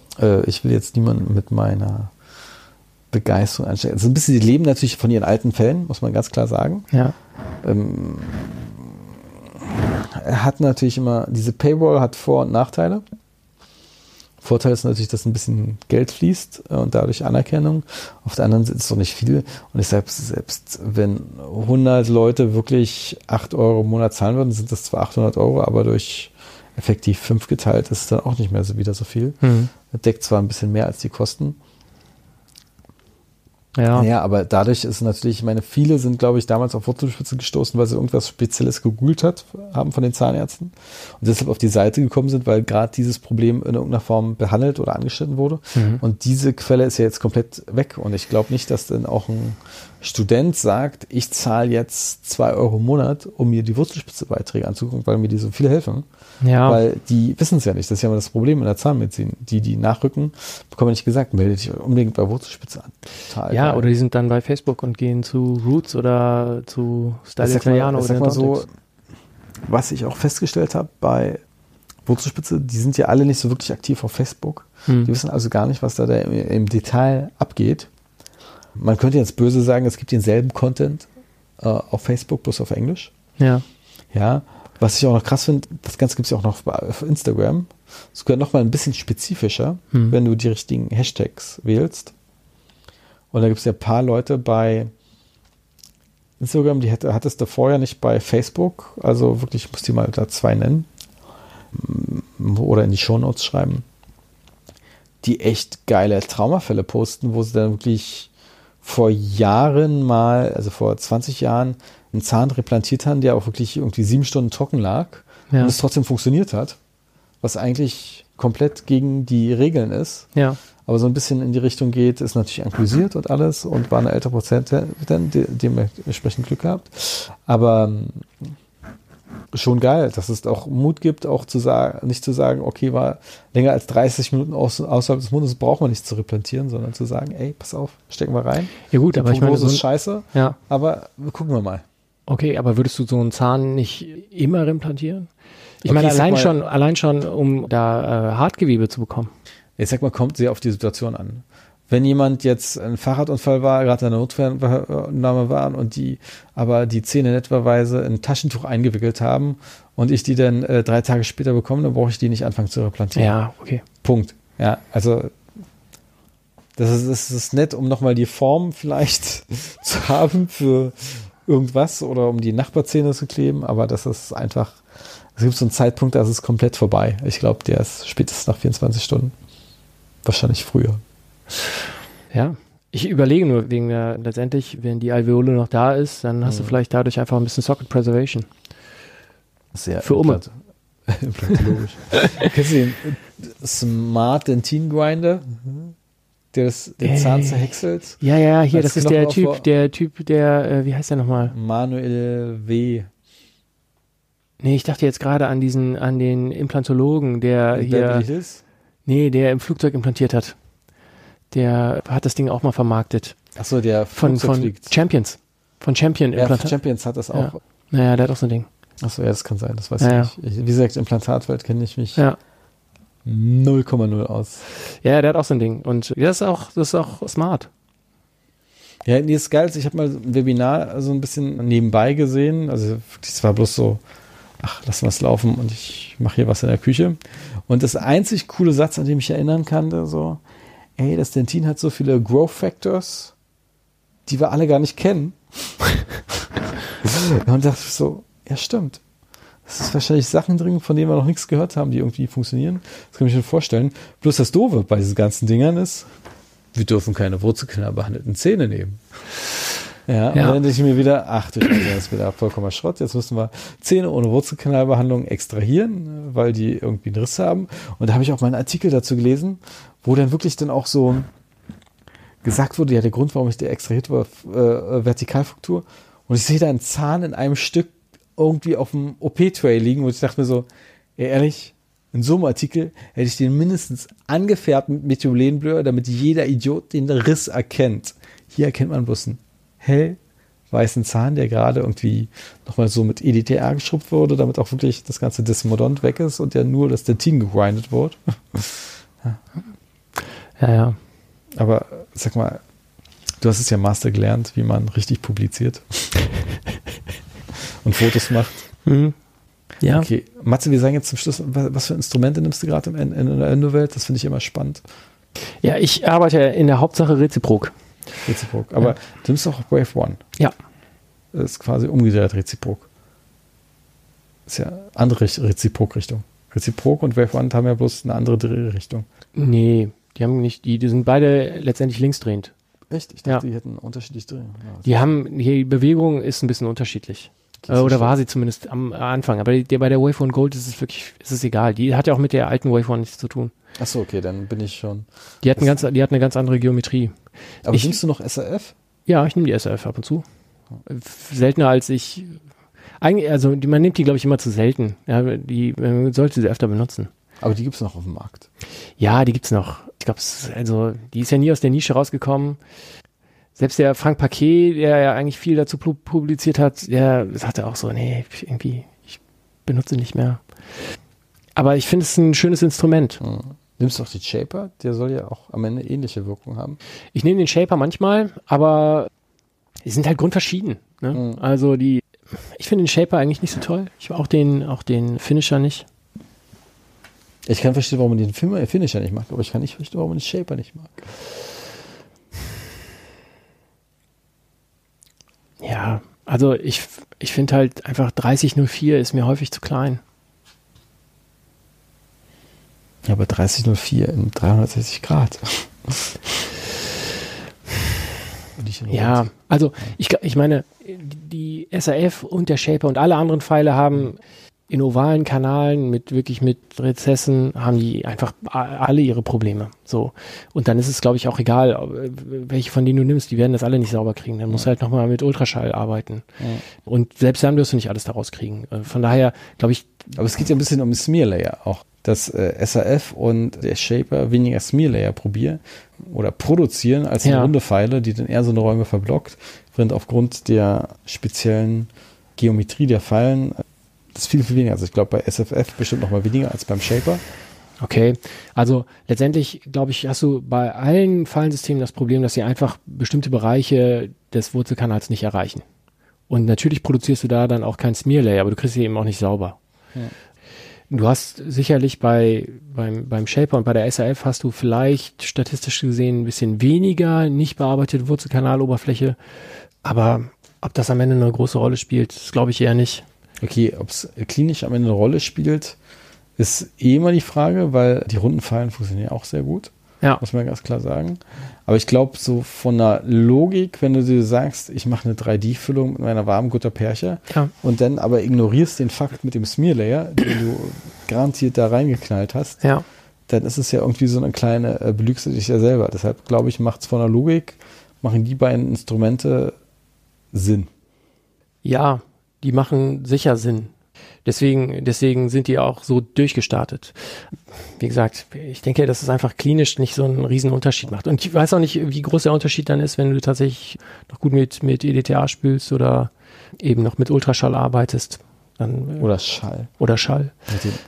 Ich will jetzt niemanden mit meiner Begeisterung anstecken. Also ein bisschen, die leben natürlich von ihren alten Fällen, muss man ganz klar sagen. Ja. Hat natürlich immer, diese Paywall hat Vor- und Nachteile. Vorteil ist natürlich, dass ein bisschen Geld fließt und dadurch Anerkennung. Auf der anderen Seite ist es doch nicht viel. Und deshalb, selbst wenn 100 Leute wirklich 8 Euro im Monat zahlen würden, sind das zwar 800 Euro, aber durch effektiv 5 geteilt ist es dann auch nicht mehr so wieder so viel. Mhm. Das deckt zwar ein bisschen mehr als die Kosten. Ja. Naja, aber dadurch ist natürlich, ich meine, viele sind, glaube ich, damals auf Wurzelspitze gestoßen, weil sie irgendwas Spezielles gegoogelt haben von den Zahnärzten und deshalb auf die Seite gekommen sind, weil gerade dieses Problem in irgendeiner Form behandelt oder angeschnitten wurde. Mhm. Und diese Quelle ist ja jetzt komplett weg. Und ich glaube nicht, dass dann auch ein Student sagt, ich zahle jetzt 2 Euro im Monat, um mir die Wurzelspitze-Beiträge anzugucken, weil mir die so viel helfen. Ja. Weil die wissen es ja nicht. Das ist ja immer das Problem in der Zahnmedizin. Die nachrücken, bekommen nicht gesagt, melde dich unbedingt bei Wurzelspitze an. Total ja, geil. Oder die sind dann bei Facebook und gehen zu Roots oder zu Style Italiano oder sag mal so, was ich auch festgestellt habe bei Wurzelspitze, die sind ja alle nicht so wirklich aktiv auf Facebook. Hm. Die wissen also gar nicht, was da im Detail abgeht. Man könnte jetzt böse sagen, es gibt denselben Content auf Facebook, bloß auf Englisch. Ja. Ja, was ich auch noch krass finde, das Ganze gibt es ja auch noch auf Instagram. Sogar noch mal ein bisschen spezifischer, wenn du die richtigen Hashtags wählst. Und da gibt es ja ein paar Leute bei Instagram, die hattest du vorher nicht bei Facebook. Also wirklich, ich muss die mal da 2 nennen. Oder in die Shownotes schreiben. Die echt geile Traumafälle posten, wo sie dann wirklich vor 20 Jahren einen Zahn replantiert haben, der auch wirklich irgendwie 7 Stunden trocken lag, ja, und es trotzdem funktioniert hat, was eigentlich komplett gegen die Regeln ist, ja, aber so ein bisschen in die Richtung geht, ist natürlich ankysiert und alles und war eine ältere Prozentin, dementsprechend Glück gehabt, aber schon geil, dass es auch Mut gibt, auch zu sagen, nicht zu sagen, okay, war länger als 30 Minuten außerhalb des Mundes, braucht man nicht zu replantieren, sondern zu sagen, ey, pass auf, stecken wir rein. Ja gut, aber ich meine, so ist scheiße, ja, aber gucken wir mal. Okay, aber würdest du so einen Zahn nicht immer replantieren? Ich meine, allein schon, um da Hartgewebe zu bekommen. Ich sag mal, kommt sehr auf die Situation an. Wenn jemand jetzt ein Fahrradunfall war, gerade in der Notfallnahme waren und die Zähne netterweise in ein Taschentuch eingewickelt haben und ich die dann 3 Tage später bekomme, dann brauche ich die nicht anfangen zu replantieren. Ja, okay. Punkt. Ja, also das ist nett, um nochmal die Form vielleicht zu haben für irgendwas oder um die Nachbarzähne zu kleben, aber das ist einfach, es gibt so einen Zeitpunkt, da ist es komplett vorbei. Ich glaube, der ist spätestens nach 24 Stunden. Wahrscheinlich früher. Ja, Ich überlege nur, wegen der, letztendlich, wenn die Alveole noch da ist, dann hast du vielleicht dadurch einfach ein bisschen Socket Preservation. Sehr für Umme. Implantologisch. Kennst du den Smart Dentin Grinder? Mhm. Der das, den Zahn zerhäckselt? Ja, ja, hier, das ist der Typ, wie heißt der nochmal? Manuel W. Nee, ich dachte jetzt gerade an den Implantologen, der hier. Nee, der im Flugzeug implantiert hat. Der hat das Ding auch mal vermarktet. Achso, der von Champions. Von Champion Implantat. Ja, Champions hat das auch. Ja. Naja, der hat auch so ein Ding. Achso, ja, das kann sein, das weiß ich nicht. Wie gesagt, Implantatwelt kenne ich mich 0,0 aus. Ja, der hat auch so ein Ding. Und das ist auch smart. Ja, nee, ist geil. Ich habe mal ein Webinar so ein bisschen nebenbei gesehen. Also, das war bloß so, ach, lassen wir es laufen und ich mache hier was in der Küche. Und das einzig coole Satz, an dem ich erinnern kann, so, ey, das Dentin hat so viele Growth Factors, die wir alle gar nicht kennen. Und dachte ich so, ja, stimmt. Das ist wahrscheinlich Sachen drin, von denen wir noch nichts gehört haben, die irgendwie funktionieren. Das kann ich mir vorstellen. Bloß das Doofe bei diesen ganzen Dingern ist, wir dürfen keine wurzelknall behandelten Zähne nehmen. Ja, ja. Und dann denke ich mir wieder, ach, das ist wieder vollkommener Schrott. Jetzt müssen wir Zähne ohne Wurzelkanalbehandlung extrahieren, weil die irgendwie einen Riss haben. Und da habe ich auch mal einen Artikel dazu gelesen, wo dann wirklich dann auch so gesagt wurde, ja, der Grund, warum ich der extrahiert war, Vertikalfraktur. Und ich sehe da einen Zahn in einem Stück irgendwie auf dem OP-Tray liegen. Und ich dachte mir so, ehrlich, in so einem Artikel hätte ich den mindestens angefärbt mit Methylenblur, damit jeder Idiot den Riss erkennt. Hier erkennt man bloß einen hellweißen Zahn, der gerade irgendwie nochmal so mit EDTA geschrubbt wurde, damit auch wirklich das ganze Desmodont weg ist und ja nur das Dentin gegrindet wird. Ja. Aber sag mal, du hast es ja im Master gelernt, wie man richtig publiziert und Fotos macht. Mhm. Ja. Okay, Matze, wir sagen jetzt zum Schluss, was für Instrumente nimmst du gerade in der Endowelt? Das finde ich immer spannend. Ja, ich arbeite in der Hauptsache reziprok. Reziprok. Aber du nimmst auch Wave One. Ja. Das ist quasi umgedreht reziprok. Das ist ja andere Reziprok-Richtung. Reziprok und Wave One haben ja bloß eine andere Drehrichtung. Nee, die haben nicht, die sind beide letztendlich linksdrehend. Echt? Ich dachte, die hätten unterschiedlich drehen. Ja, die Bewegung ist ein bisschen unterschiedlich. Oder war sie zumindest am Anfang. Aber bei der Wave One Gold ist es wirklich, ist es egal. Die hat ja auch mit der alten Wave One nichts zu tun. Achso, okay, dann bin ich schon. Die hat eine ganz andere Geometrie. Aber nimmst du noch SRF? Ja, ich nehme die SRF ab und zu. Seltener als ich. Also man nimmt die, glaube ich, immer zu selten. Ja, die sollte sie öfter benutzen. Aber die gibt es noch auf dem Markt. Ja, die gibt es noch. Ich glaube, die ist ja nie aus der Nische rausgekommen. Selbst der Frank Paquet, der ja eigentlich viel dazu publiziert hat, der sagte auch so, nee, irgendwie, ich benutze nicht mehr. Aber ich finde es ein schönes Instrument. Mhm. Nimmst du auch den Shaper? Der soll ja auch am Ende ähnliche Wirkung haben. Ich nehme den Shaper manchmal, aber die sind halt grundverschieden. Ne? Mhm. Also ich finde den Shaper eigentlich nicht so toll. Ich mag auch den Finisher nicht. Ich kann verstehen, warum man den Finisher nicht mag, aber ich kann nicht verstehen, warum man den Shaper nicht mag. Ja, also ich finde halt einfach 3004 ist mir häufig zu klein. Ja, aber 3004 in 360 Grad. Ja, also ich meine, die SAF und der Shaper und alle anderen Pfeile haben in ovalen Kanalen mit Rezessen haben die einfach alle ihre Probleme. So. Und dann ist es, glaube ich, auch egal, welche von denen du nimmst, die werden das alle nicht sauber kriegen. Dann musst du halt nochmal mit Ultraschall arbeiten. Ja. Und selbst dann wirst du nicht alles daraus kriegen. Von daher, glaube ich. Aber es geht ja ein bisschen um den Smear-Layer auch. Dass SAF und der Shaper weniger Smear-Layer produzieren als eine runde Pfeile, die dann eher so eine Räume verblockt, während aufgrund der speziellen Geometrie der Pfeilen das viel, viel weniger. Also ich glaube bei SFF bestimmt noch mal weniger als beim Shaper. Okay, also letztendlich, glaube ich, hast du bei allen Pfeilensystemen das Problem, dass sie einfach bestimmte Bereiche des Wurzelkanals nicht erreichen. Und natürlich produzierst du da dann auch kein Smear-Layer, aber du kriegst sie eben auch nicht sauber. Ja. Du hast sicherlich beim Shaper und bei der SAF hast du vielleicht statistisch gesehen ein bisschen weniger nicht bearbeitete Wurzelkanaloberfläche, aber ob das am Ende eine große Rolle spielt, das glaube ich eher nicht. Okay, ob es klinisch am Ende eine Rolle spielt, ist eh immer die Frage, weil die runden Pfeilen funktionieren auch sehr gut. Ja. Muss man ganz klar sagen. Aber ich glaube, so von der Logik, wenn du dir sagst, ich mache eine 3D-Füllung mit meiner Warmgutterperche und dann aber ignorierst den Fakt mit dem Smear-Layer, den du garantiert da reingeknallt hast, dann ist es ja irgendwie so eine kleine belügst du dich ja selber. Deshalb glaube ich, macht es von der Logik, machen die beiden Instrumente Sinn. Ja, die machen sicher Sinn. Deswegen sind die auch so durchgestartet. Wie gesagt, ich denke, dass es einfach klinisch nicht so einen riesen Unterschied macht. Und ich weiß auch nicht, wie groß der Unterschied dann ist, wenn du tatsächlich noch gut mit EDTA spielst oder eben noch mit Ultraschall arbeitest. Dann, oder Schall.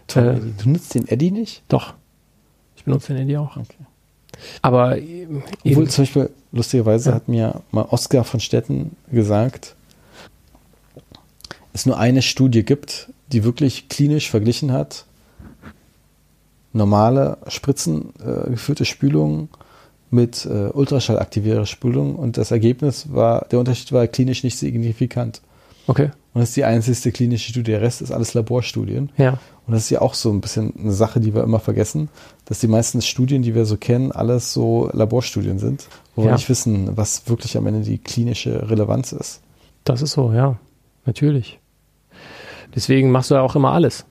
Du nutzt den Eddy nicht? Doch. Ich benutze den Eddy auch. Okay. Aber eben, obwohl zum Beispiel, lustigerweise hat mir mal Oskar von Stetten gesagt, es nur eine Studie gibt, die wirklich klinisch verglichen hat, normale Spritzen, geführte Spülungen mit ultraschallaktivierter Spülung, und das Ergebnis war, der Unterschied war klinisch nicht signifikant. Okay. Und das ist die einzigste klinische Studie, der Rest ist alles Laborstudien. Ja. Und das ist ja auch so ein bisschen eine Sache, die wir immer vergessen, dass die meisten Studien, die wir so kennen, alles so Laborstudien sind, wo wir nicht wissen, was wirklich am Ende die klinische Relevanz ist. Das ist so, ja. Natürlich. Deswegen machst du ja auch immer alles.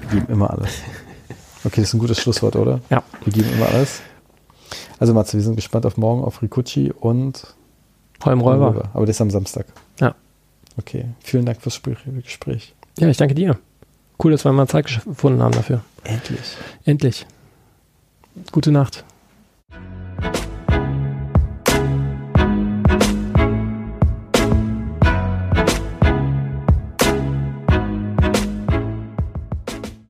Wir geben immer alles. Okay, das ist ein gutes Schlusswort, oder? Ja. Wir geben immer alles. Also Matze, wir sind gespannt auf morgen, auf Ricucci und Holmröver. Aber das ist am Samstag. Ja. Okay, vielen Dank fürs Gespräch. Ja, ich danke dir. Cool, dass wir mal Zeit gefunden haben dafür. Endlich. Gute Nacht.